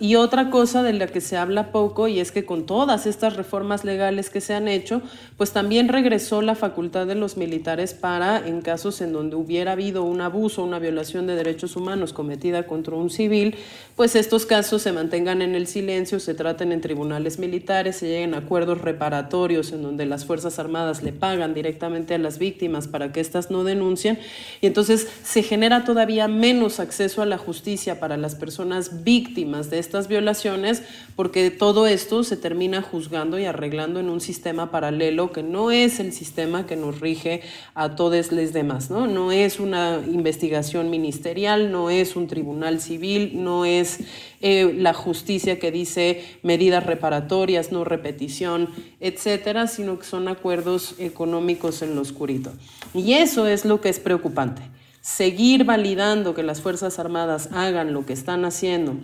Y otra cosa de la que se habla poco, y es que con todas estas reformas legales que se han hecho, pues también regresó la facultad de los militares para, en casos en donde hubiera habido un abuso, una violación de derechos humanos cometida contra un civil, pues estos casos se mantengan en el silencio, se traten en tribunales militares, se lleguen a acuerdos reparatorios en donde las Fuerzas Armadas le pagan directamente a las víctimas para que éstas no denuncien. Y entonces se genera todavía menos acceso a la justicia para las personas víctimas de estas violaciones, porque todo esto se termina juzgando y arreglando en un sistema paralelo que no es el sistema que nos rige a todos los demás, ¿no? No es una investigación ministerial, no es un tribunal civil, no es la justicia que dice medidas reparatorias, no repetición, etcétera, sino que son acuerdos económicos en lo oscurito. Y eso es lo que es preocupante. Seguir validando que las Fuerzas Armadas hagan lo que están haciendo,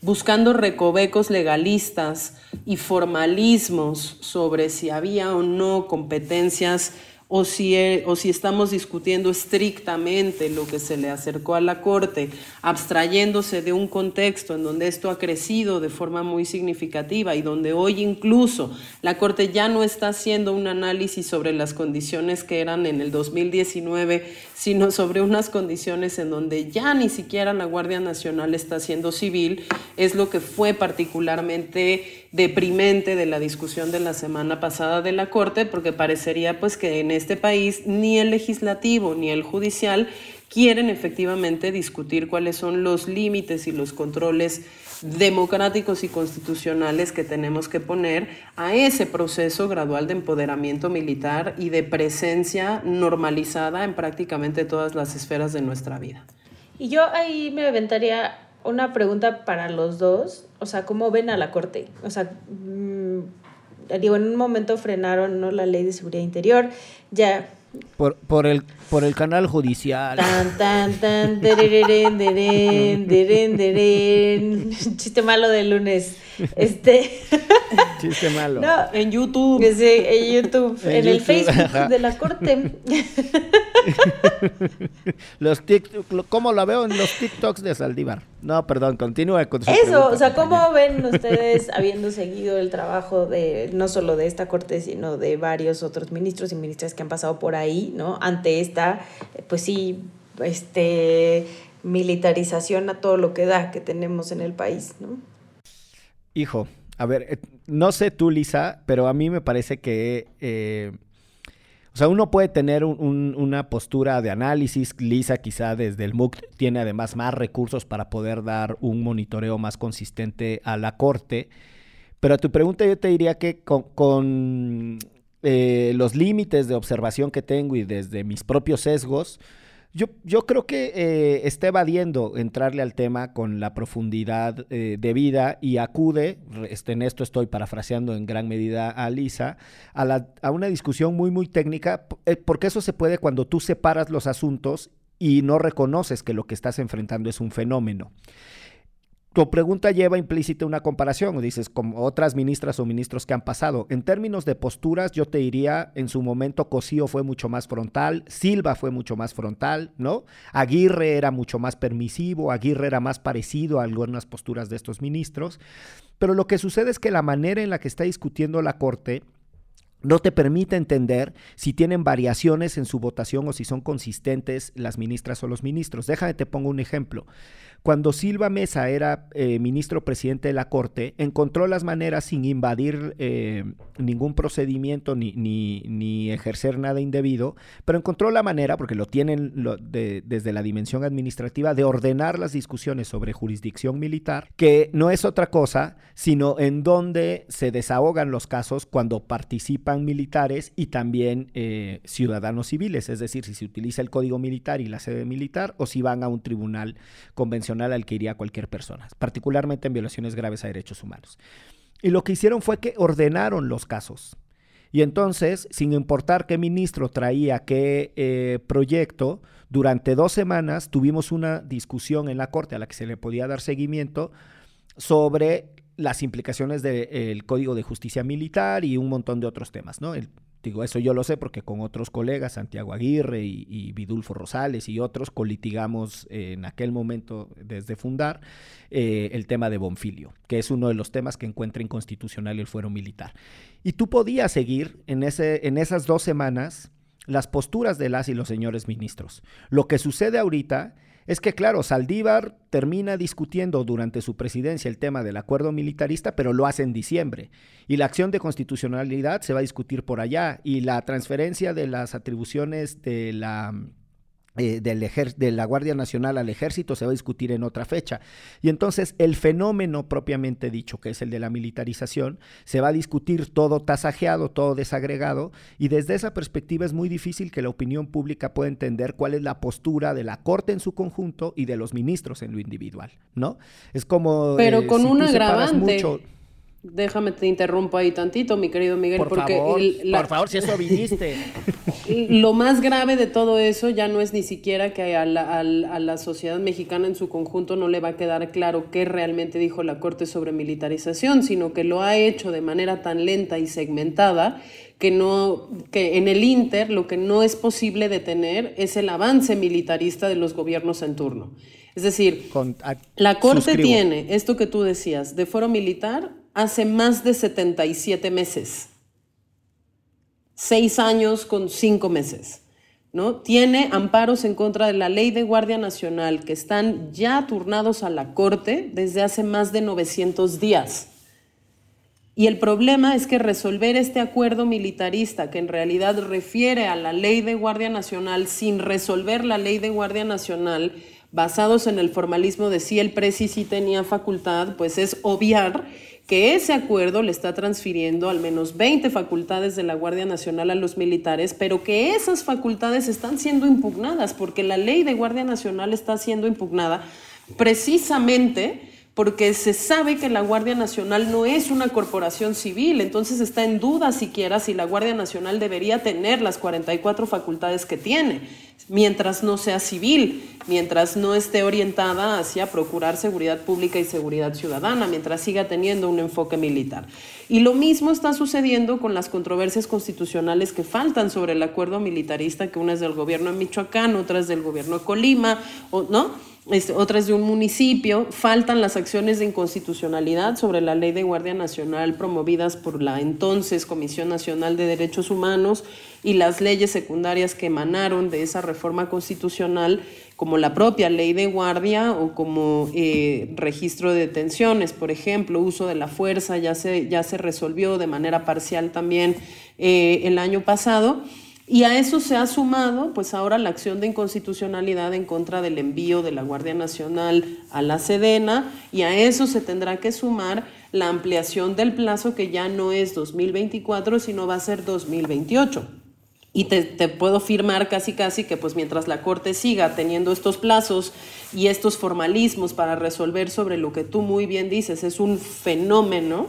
buscando recovecos legalistas y formalismos sobre si había o no competencias o si estamos discutiendo estrictamente lo que se le acercó a la Corte, abstrayéndose de un contexto en donde esto ha crecido de forma muy significativa y donde hoy incluso la Corte ya no está haciendo un análisis sobre las condiciones que eran en el 2019, sino sobre unas condiciones en donde ya ni siquiera la Guardia Nacional está siendo civil, es lo que fue particularmente deprimente de la discusión de la semana pasada de la Corte, porque parecería pues que en este país ni el legislativo ni el judicial quieren efectivamente discutir cuáles son los límites y los controles democráticos y constitucionales que tenemos que poner a ese proceso gradual de empoderamiento militar y de presencia normalizada en prácticamente todas las esferas de nuestra vida. Y yo ahí me aventaría una pregunta para los dos, o sea, ¿cómo ven a la Corte? O sea, digo, en un momento frenaron, ¿no?, la Ley de Seguridad Interior, ya... Por el canal judicial. Tan, tan, tan, dereren, dereren, dereren, dereren. Chiste malo del lunes. Chiste malo. No, en YouTube. Sí, en YouTube. En el Facebook de la Corte. Los TikTok, ¿cómo lo veo en los TikToks de Saldívar? No, perdón, continúa con su pregunta. O sea, ¿cómo ven ustedes, habiendo seguido el trabajo de no solo de esta Corte, sino de varios otros ministros y ministras que han pasado por ahí, ¿no?, ante esta, pues sí, militarización a todo lo que da que tenemos en el país, ¿no? Hijo, a ver, no sé tú, Lisa, pero a mí me parece que... o sea, uno puede tener una postura de análisis. Lisa, quizá desde el MUC, tiene además más recursos para poder dar un monitoreo más consistente a la Corte. Pero a tu pregunta yo te diría que con los límites de observación que tengo y desde mis propios sesgos, yo creo que está evadiendo entrarle al tema con la profundidad debida y acude, en esto estoy parafraseando en gran medida a Lisa, a una discusión muy, muy técnica, porque eso se puede cuando tú separas los asuntos y no reconoces que lo que estás enfrentando es un fenómeno. Tu pregunta lleva implícita una comparación, dices, con otras ministras o ministros que han pasado. En términos de posturas, yo te diría, en su momento Cosío fue mucho más frontal, Silva fue mucho más frontal, ¿no? Aguirre era mucho más permisivo, Aguirre era más parecido a algunas posturas de estos ministros. Pero lo que sucede es que la manera en la que está discutiendo la Corte no te permite entender si tienen variaciones en su votación o si son consistentes las ministras o los ministros. Déjame te pongo un ejemplo. Cuando Silva Meza era ministro presidente de la Corte, encontró las maneras sin invadir ningún procedimiento ni ejercer nada indebido, pero encontró la manera, porque lo tienen desde la dimensión administrativa, de ordenar las discusiones sobre jurisdicción militar, que no es otra cosa, sino en donde se desahogan los casos cuando participan militares y también ciudadanos civiles, es decir, si se utiliza el código militar y la sede militar, o si van a un tribunal convencional al que iría cualquier persona, particularmente en violaciones graves a derechos humanos. Y lo que hicieron fue que ordenaron los casos. Y entonces, sin importar qué ministro traía qué proyecto, durante 2 semanas tuvimos una discusión en la Corte a la que se le podía dar seguimiento sobre las implicaciones del Código de Justicia Militar y un montón de otros temas, ¿no? Digo, eso yo lo sé porque con otros colegas, Santiago Aguirre y Vidulfo Rosales y otros, colitigamos en aquel momento desde Fundar el tema de Bonfilio, que es uno de los temas que encuentra inconstitucional el fuero militar. Y tú podías seguir en esas 2 semanas las posturas de las y los señores ministros. Lo que sucede ahorita es que, claro, Saldívar termina discutiendo durante su presidencia el tema del acuerdo militarista, pero lo hace en diciembre. Y la acción de constitucionalidad se va a discutir por allá. Y la transferencia de las atribuciones de la Guardia Nacional al Ejército se va a discutir en otra fecha. Y entonces el fenómeno propiamente dicho, que es el de la militarización, se va a discutir todo tasajeado, todo desagregado, y desde esa perspectiva es muy difícil que la opinión pública pueda entender cuál es la postura de la Corte en su conjunto y de los ministros en lo individual, ¿no? Es como... Pero con un agravante... Déjame te interrumpo ahí tantito, mi querido Miguel. Por favor, si eso viniste. Lo más grave de todo eso ya no es ni siquiera que a la sociedad mexicana en su conjunto no le va a quedar claro qué realmente dijo la Corte sobre militarización, sino que lo ha hecho de manera tan lenta y segmentada que en el ínter lo que no es posible detener es el avance militarista de los gobiernos en turno. Es decir, la Corte tiene esto que tú decías, de fuero militar, hace más de 77 meses, 6 años con 5 meses, ¿no? Tiene amparos en contra de la ley de Guardia Nacional que están ya turnados a la Corte desde hace más de 900 días. Y el problema es que resolver este acuerdo militarista, que en realidad refiere a la ley de Guardia Nacional, sin resolver la ley de Guardia Nacional, basados en el formalismo de si el presi sí tenía facultad, pues es obviar que ese acuerdo le está transfiriendo al menos 20 facultades de la Guardia Nacional a los militares, pero que esas facultades están siendo impugnadas, porque la ley de Guardia Nacional está siendo impugnada precisamente porque se sabe que la Guardia Nacional no es una corporación civil, entonces está en duda siquiera si la Guardia Nacional debería tener las 44 facultades que tiene, mientras no sea civil, mientras no esté orientada hacia procurar seguridad pública y seguridad ciudadana, mientras siga teniendo un enfoque militar. Y lo mismo está sucediendo con las controversias constitucionales que faltan sobre el acuerdo militarista, que una es del gobierno de Michoacán, otra es del gobierno de Colima, ¿no? Otras de un municipio. Faltan las acciones de inconstitucionalidad sobre la ley de Guardia Nacional promovidas por la entonces Comisión Nacional de Derechos Humanos y las leyes secundarias que emanaron de esa reforma constitucional, como la propia ley de guardia o como registro de detenciones, por ejemplo, uso de la fuerza, ya se resolvió de manera parcial también el año pasado. Y a eso se ha sumado, pues ahora, la acción de inconstitucionalidad en contra del envío de la Guardia Nacional a la SEDENA, y a eso se tendrá que sumar la ampliación del plazo, que ya no es 2024, sino va a ser 2028. Y te puedo firmar casi que, pues, mientras la Corte siga teniendo estos plazos y estos formalismos para resolver sobre lo que tú muy bien dices, es un fenómeno,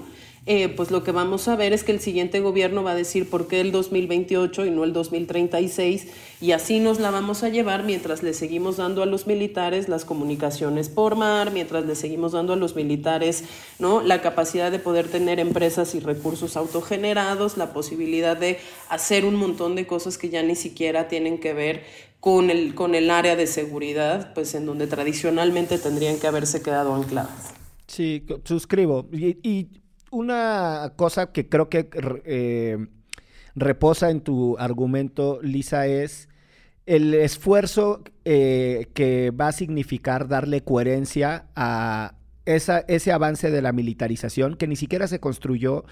pues lo que vamos a ver es que el siguiente gobierno va a decir por qué el 2028 y no el 2036, y así nos la vamos a llevar mientras le seguimos dando a los militares las comunicaciones por mar, mientras le seguimos dando a los militares, ¿no?, la capacidad de poder tener empresas y recursos autogenerados, la posibilidad de hacer un montón de cosas que ya ni siquiera tienen que ver con el área de seguridad, pues en donde tradicionalmente tendrían que haberse quedado ancladas. Sí, suscribo. Y una cosa que creo que reposa en tu argumento, Lisa, es el esfuerzo que va a significar darle coherencia a ese avance de la militarización, que ni siquiera se construyó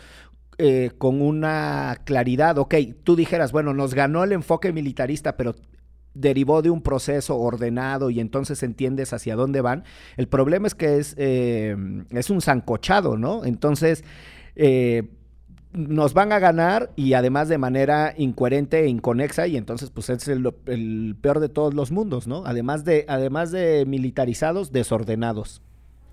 con una claridad. Ok, tú dijeras, bueno, nos ganó el enfoque militarista, pero derivó de un proceso ordenado y entonces entiendes hacia dónde van. El problema es que es un sancochado, ¿no? Entonces nos van a ganar, y además de manera incoherente e inconexa, y entonces pues es el peor de todos los mundos, ¿no? Además de militarizados, desordenados.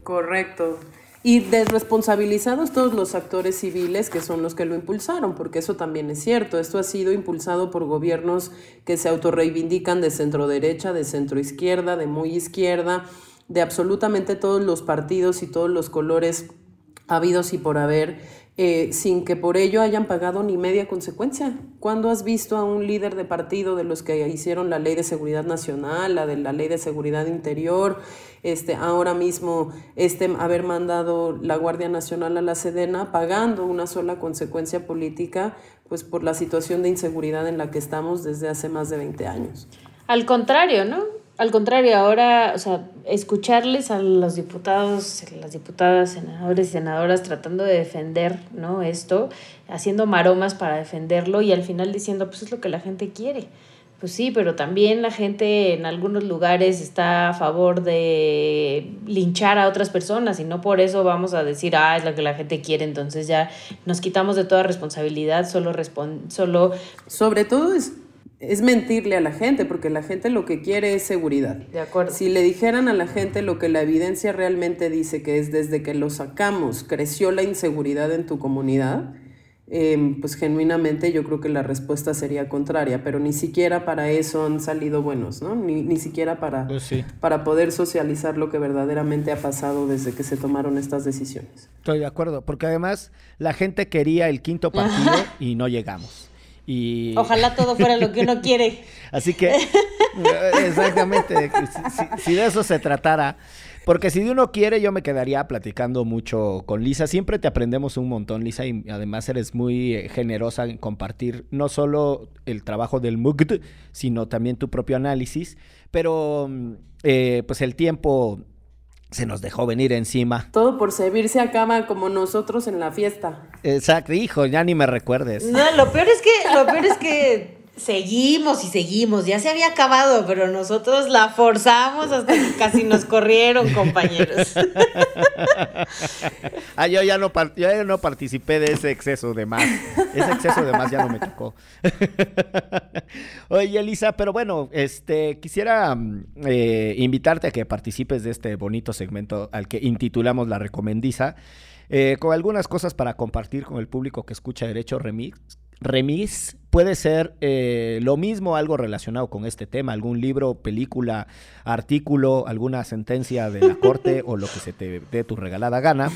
Correcto. Y desresponsabilizados todos los actores civiles que son los que lo impulsaron, porque eso también es cierto. Esto ha sido impulsado por gobiernos que se autorreivindican de centro derecha, de centro izquierda, de muy izquierda, de absolutamente todos los partidos y todos los colores habidos y por haber, sin que por ello hayan pagado ni media consecuencia. ¿Cuándo has visto a un líder de partido de los que hicieron la ley de seguridad nacional, la de la ley de seguridad interior, ahora mismo haber mandado la Guardia Nacional a la SEDENA, pagando una sola consecuencia política, pues por la situación de inseguridad en la que estamos desde hace más de 20 años? Al contrario, ¿no? Al contrario, ahora, o sea, escucharles a los diputados, las diputadas, senadores y senadoras tratando de defender, ¿no?, esto, haciendo maromas para defenderlo, y al final diciendo, pues es lo que la gente quiere. Pues sí, pero también la gente en algunos lugares está a favor de linchar a otras personas, y no por eso vamos a decir, es lo que la gente quiere, entonces ya nos quitamos de toda responsabilidad, solo... Sobre todo es es mentirle a la gente, porque la gente lo que quiere es seguridad. De acuerdo. Si le dijeran a la gente lo que la evidencia realmente dice, que es desde que lo sacamos creció la inseguridad en tu comunidad, pues genuinamente yo creo que la respuesta sería contraria, pero ni siquiera para eso han salido buenos, ¿no? Ni siquiera para, pues sí, para poder socializar lo que verdaderamente ha pasado desde que se tomaron estas decisiones. Estoy de acuerdo, porque además la gente quería el quinto partido y no llegamos. Y... ojalá todo fuera lo que uno quiere. Así que, exactamente, si de eso se tratara, porque si de uno quiere, yo me quedaría platicando mucho con Lisa. Siempre te aprendemos un montón, Lisa, y además eres muy generosa en compartir no solo el trabajo del MUGD, sino también tu propio análisis, pero pues el tiempo se nos dejó venir encima. Todo por servir se acaba, como nosotros en la fiesta. Exacto, hijo, ya ni me recuerdes. No, lo peor es que seguimos, ya se había acabado, pero nosotros la forzamos hasta que casi nos corrieron, compañeros. Yo ya no participé de ese exceso de más. Ese exceso de más ya no me tocó. Oye, Elisa, pero bueno, quisiera invitarte a que participes de este bonito segmento al que intitulamos La Recomendiza, con algunas cosas para compartir con el público que escucha Derecho Remix. Puede ser lo mismo, algo relacionado con este tema, algún libro, película, artículo, alguna sentencia de la corte o lo que se te dé tu regalada gana,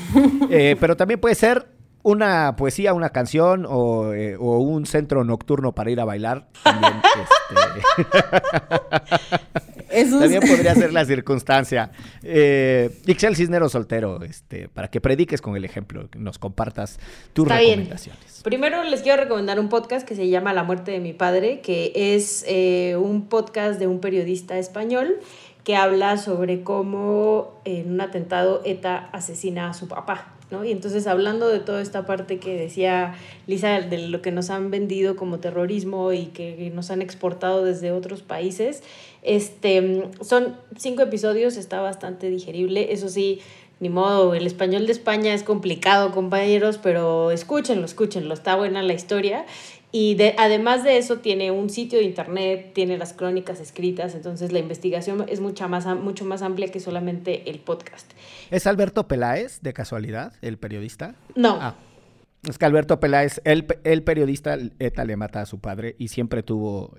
pero también puede ser una poesía, una canción o un centro nocturno para ir a bailar. También, también podría ser la circunstancia. Ixchel Cisneros soltero, para que prediques con el ejemplo, que nos compartas tus recomendaciones. Bien. Primero les quiero recomendar un podcast que se llama La muerte de mi padre, que es un podcast de un periodista español que habla sobre cómo en un atentado ETA asesina a su papá, ¿no? Y entonces, hablando de toda esta parte que decía Lisa, de lo que nos han vendido como terrorismo y que nos han exportado desde otros países, son 5 episodios, está bastante digerible. Eso sí, ni modo, el español de España es complicado, compañeros, pero escúchenlo, está buena la historia. Y además de eso, tiene un sitio de internet, tiene las crónicas escritas, entonces la investigación es mucho más amplia que solamente el podcast. ¿Es Alberto Peláez, de casualidad, el periodista? No. Ah, es que Alberto Peláez, el periodista, ETA le mata a su padre y siempre tuvo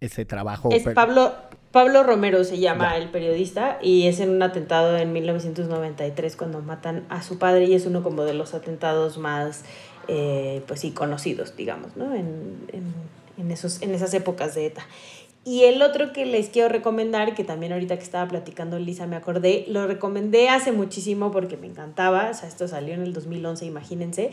ese trabajo. Es Pablo Romero se llama el periodista, y es en un atentado en 1993 cuando matan a su padre, y es uno como de los atentados más... pues sí, conocidos, digamos, ¿no? En esas épocas de ETA. Y el otro que les quiero recomendar, que también ahorita que estaba platicando Lisa me acordé, lo recomendé hace muchísimo porque me encantaba, o sea, esto salió en el 2011, imagínense,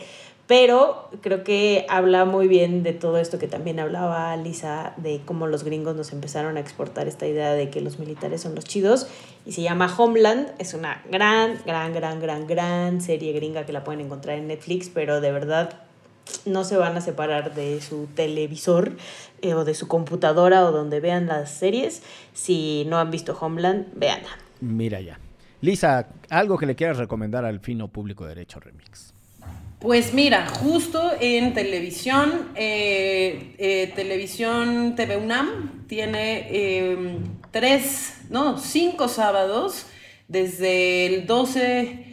pero creo que habla muy bien de todo esto que también hablaba Lisa, de cómo los gringos nos empezaron a exportar esta idea de que los militares son los chidos, y se llama Homeland. Es una gran serie gringa que la pueden encontrar en Netflix, pero de verdad no se van a separar de su televisor o de su computadora o donde vean las series. Si no han visto Homeland, véanla. Mira ya. Lisa, algo que le quieras recomendar al fino público de Derecho Remix. Pues mira, justo en televisión, Televisión TV UNAM tiene 5 sábados, desde el 12...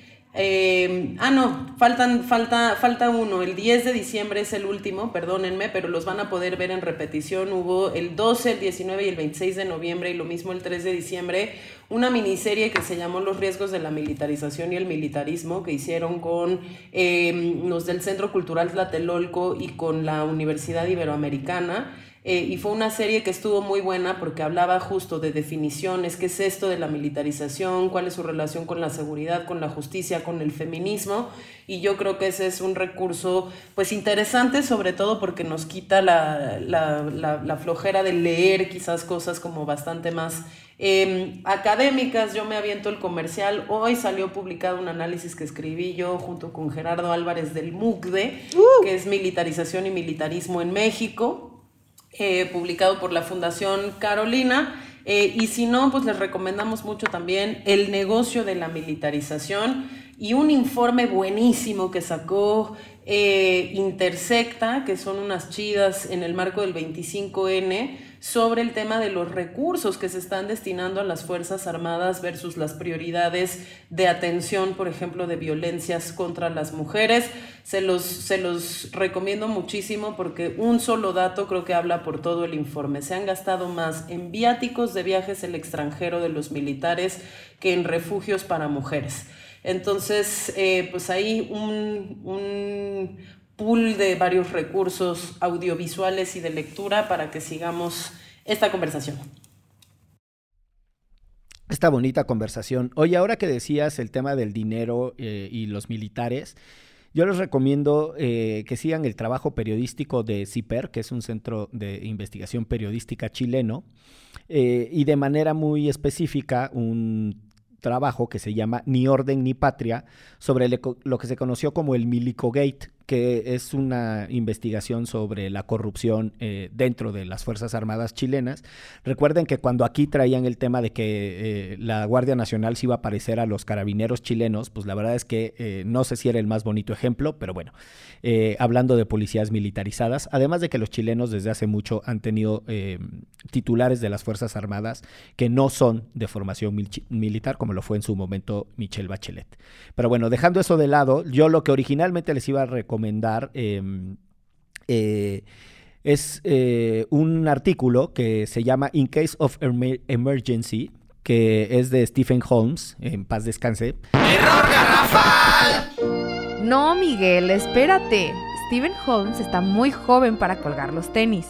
falta uno, el 10 de diciembre es el último, perdónenme, pero los van a poder ver en repetición. Hubo el 12, el 19 y el 26 de noviembre, y lo mismo el 3 de diciembre, una miniserie que se llamó Los riesgos de la militarización y el militarismo, que hicieron con los del Centro Cultural Tlatelolco y con la Universidad Iberoamericana. Y fue una serie que estuvo muy buena porque hablaba justo de definiciones, qué es esto de la militarización, cuál es su relación con la seguridad, con la justicia, con el feminismo, y yo creo que ese es un recurso pues interesante, sobre todo porque nos quita la flojera de leer quizás cosas como bastante más académicas. Yo me aviento el comercial. Hoy salió publicado un análisis que escribí yo junto con Gerardo Álvarez del MUCDE, que es Militarización y Militarismo en México, publicado por la Fundación Carolina, y si no, pues les recomendamos mucho también El negocio de la militarización, y un informe buenísimo que sacó Intersecta, que son unas chidas en el marco del 25N, sobre el tema de los recursos que se están destinando a las Fuerzas Armadas versus las prioridades de atención, por ejemplo, de violencias contra las mujeres. Se los recomiendo muchísimo porque un solo dato creo que habla por todo el informe. Se han gastado más en viáticos de viajes al extranjero de los militares que en refugios para mujeres. Entonces, pues ahí un pool de varios recursos audiovisuales y de lectura para que sigamos esta conversación. Esta bonita conversación. Oye, ahora que decías el tema del dinero y los militares, yo les recomiendo que sigan el trabajo periodístico de CIPER, que es un centro de investigación periodística chileno, y de manera muy específica un trabajo que se llama Ni Orden ni Patria, sobre lo que se conoció como el Milicogate, que es una investigación sobre la corrupción dentro de las Fuerzas Armadas chilenas. Recuerden que cuando aquí traían el tema de que la Guardia Nacional se iba a parecer a los carabineros chilenos, pues la verdad es que no sé si era el más bonito ejemplo, pero bueno, hablando de policías militarizadas, además de que los chilenos desde hace mucho han tenido titulares de las Fuerzas Armadas que no son de formación militar, como lo fue en su momento Michelle Bachelet. Pero bueno, dejando eso de lado, yo lo que originalmente les iba a recomendar es un artículo que se llama In Case of Emergency, que es de Stephen Holmes, en paz descanse. ¡Error garrafal! No, Miguel, espérate. Stephen Holmes está muy joven para colgar los tenis.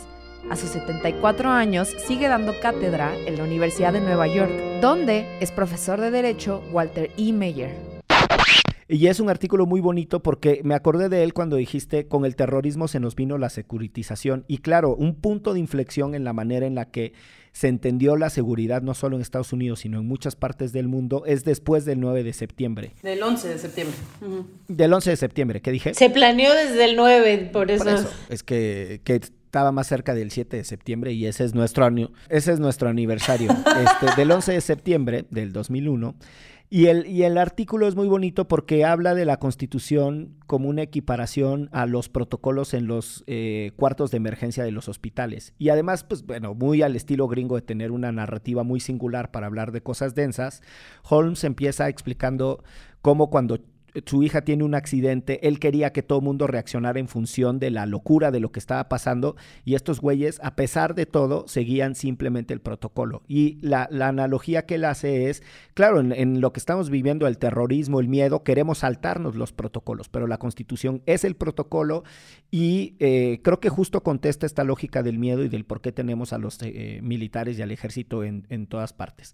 A sus 74 años sigue dando cátedra en la Universidad de Nueva York, donde es profesor de Derecho Walter E. Meyer. Y es un artículo muy bonito porque me acordé de él cuando dijiste con el terrorismo se nos vino la securitización. Y claro, un punto de inflexión en la manera en la que se entendió la seguridad no solo en Estados Unidos, sino en muchas partes del mundo, es después del 9 de septiembre. Del 11 de septiembre. Uh-huh. Del 11 de septiembre, ¿qué dije? Se planeó desde el 9, por eso. Es que estaba más cerca del 7 de septiembre y ese es nuestro aniversario. Del 11 de septiembre del 2001. Y el artículo es muy bonito porque habla de la Constitución como una equiparación a los protocolos en los cuartos de emergencia de los hospitales. Y además, pues bueno, muy al estilo gringo de tener una narrativa muy singular para hablar de cosas densas, Holmes empieza explicando cómo cuando su hija tiene un accidente, él quería que todo el mundo reaccionara en función de la locura de lo que estaba pasando, y estos güeyes, a pesar de todo, seguían simplemente el protocolo. Y la analogía que él hace es, claro, en lo que estamos viviendo, el terrorismo, el miedo, queremos saltarnos los protocolos, pero la Constitución es el protocolo, y creo que justo contesta esta lógica del miedo y del por qué tenemos a los militares y al ejército en todas partes.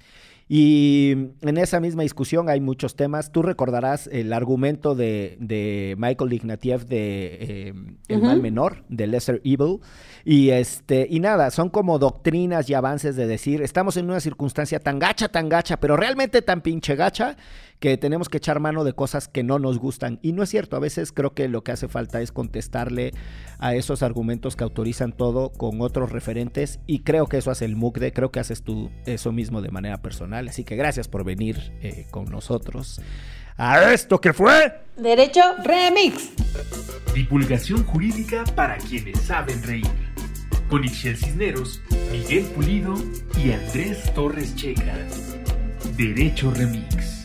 Y en esa misma discusión hay muchos temas. Tú recordarás el argumento de Michael Ignatieff de El Mal Menor, de Lesser Evil. Y nada, son como doctrinas y avances de decir, estamos en una circunstancia tan gacha, pero realmente tan pinche gacha, que tenemos que echar mano de cosas que no nos gustan. Y no es cierto, a veces creo que lo que hace falta es contestarle a esos argumentos que autorizan todo con otros referentes, y creo que eso hace el MUCDE, creo que haces tú eso mismo de manera personal. Así que gracias por venir con nosotros a esto que fue Derecho Remix. Divulgación jurídica para quienes saben reír. Con Ixchel Cisneros, Miguel Pulido y Andrés Torres Checa. Derecho Remix.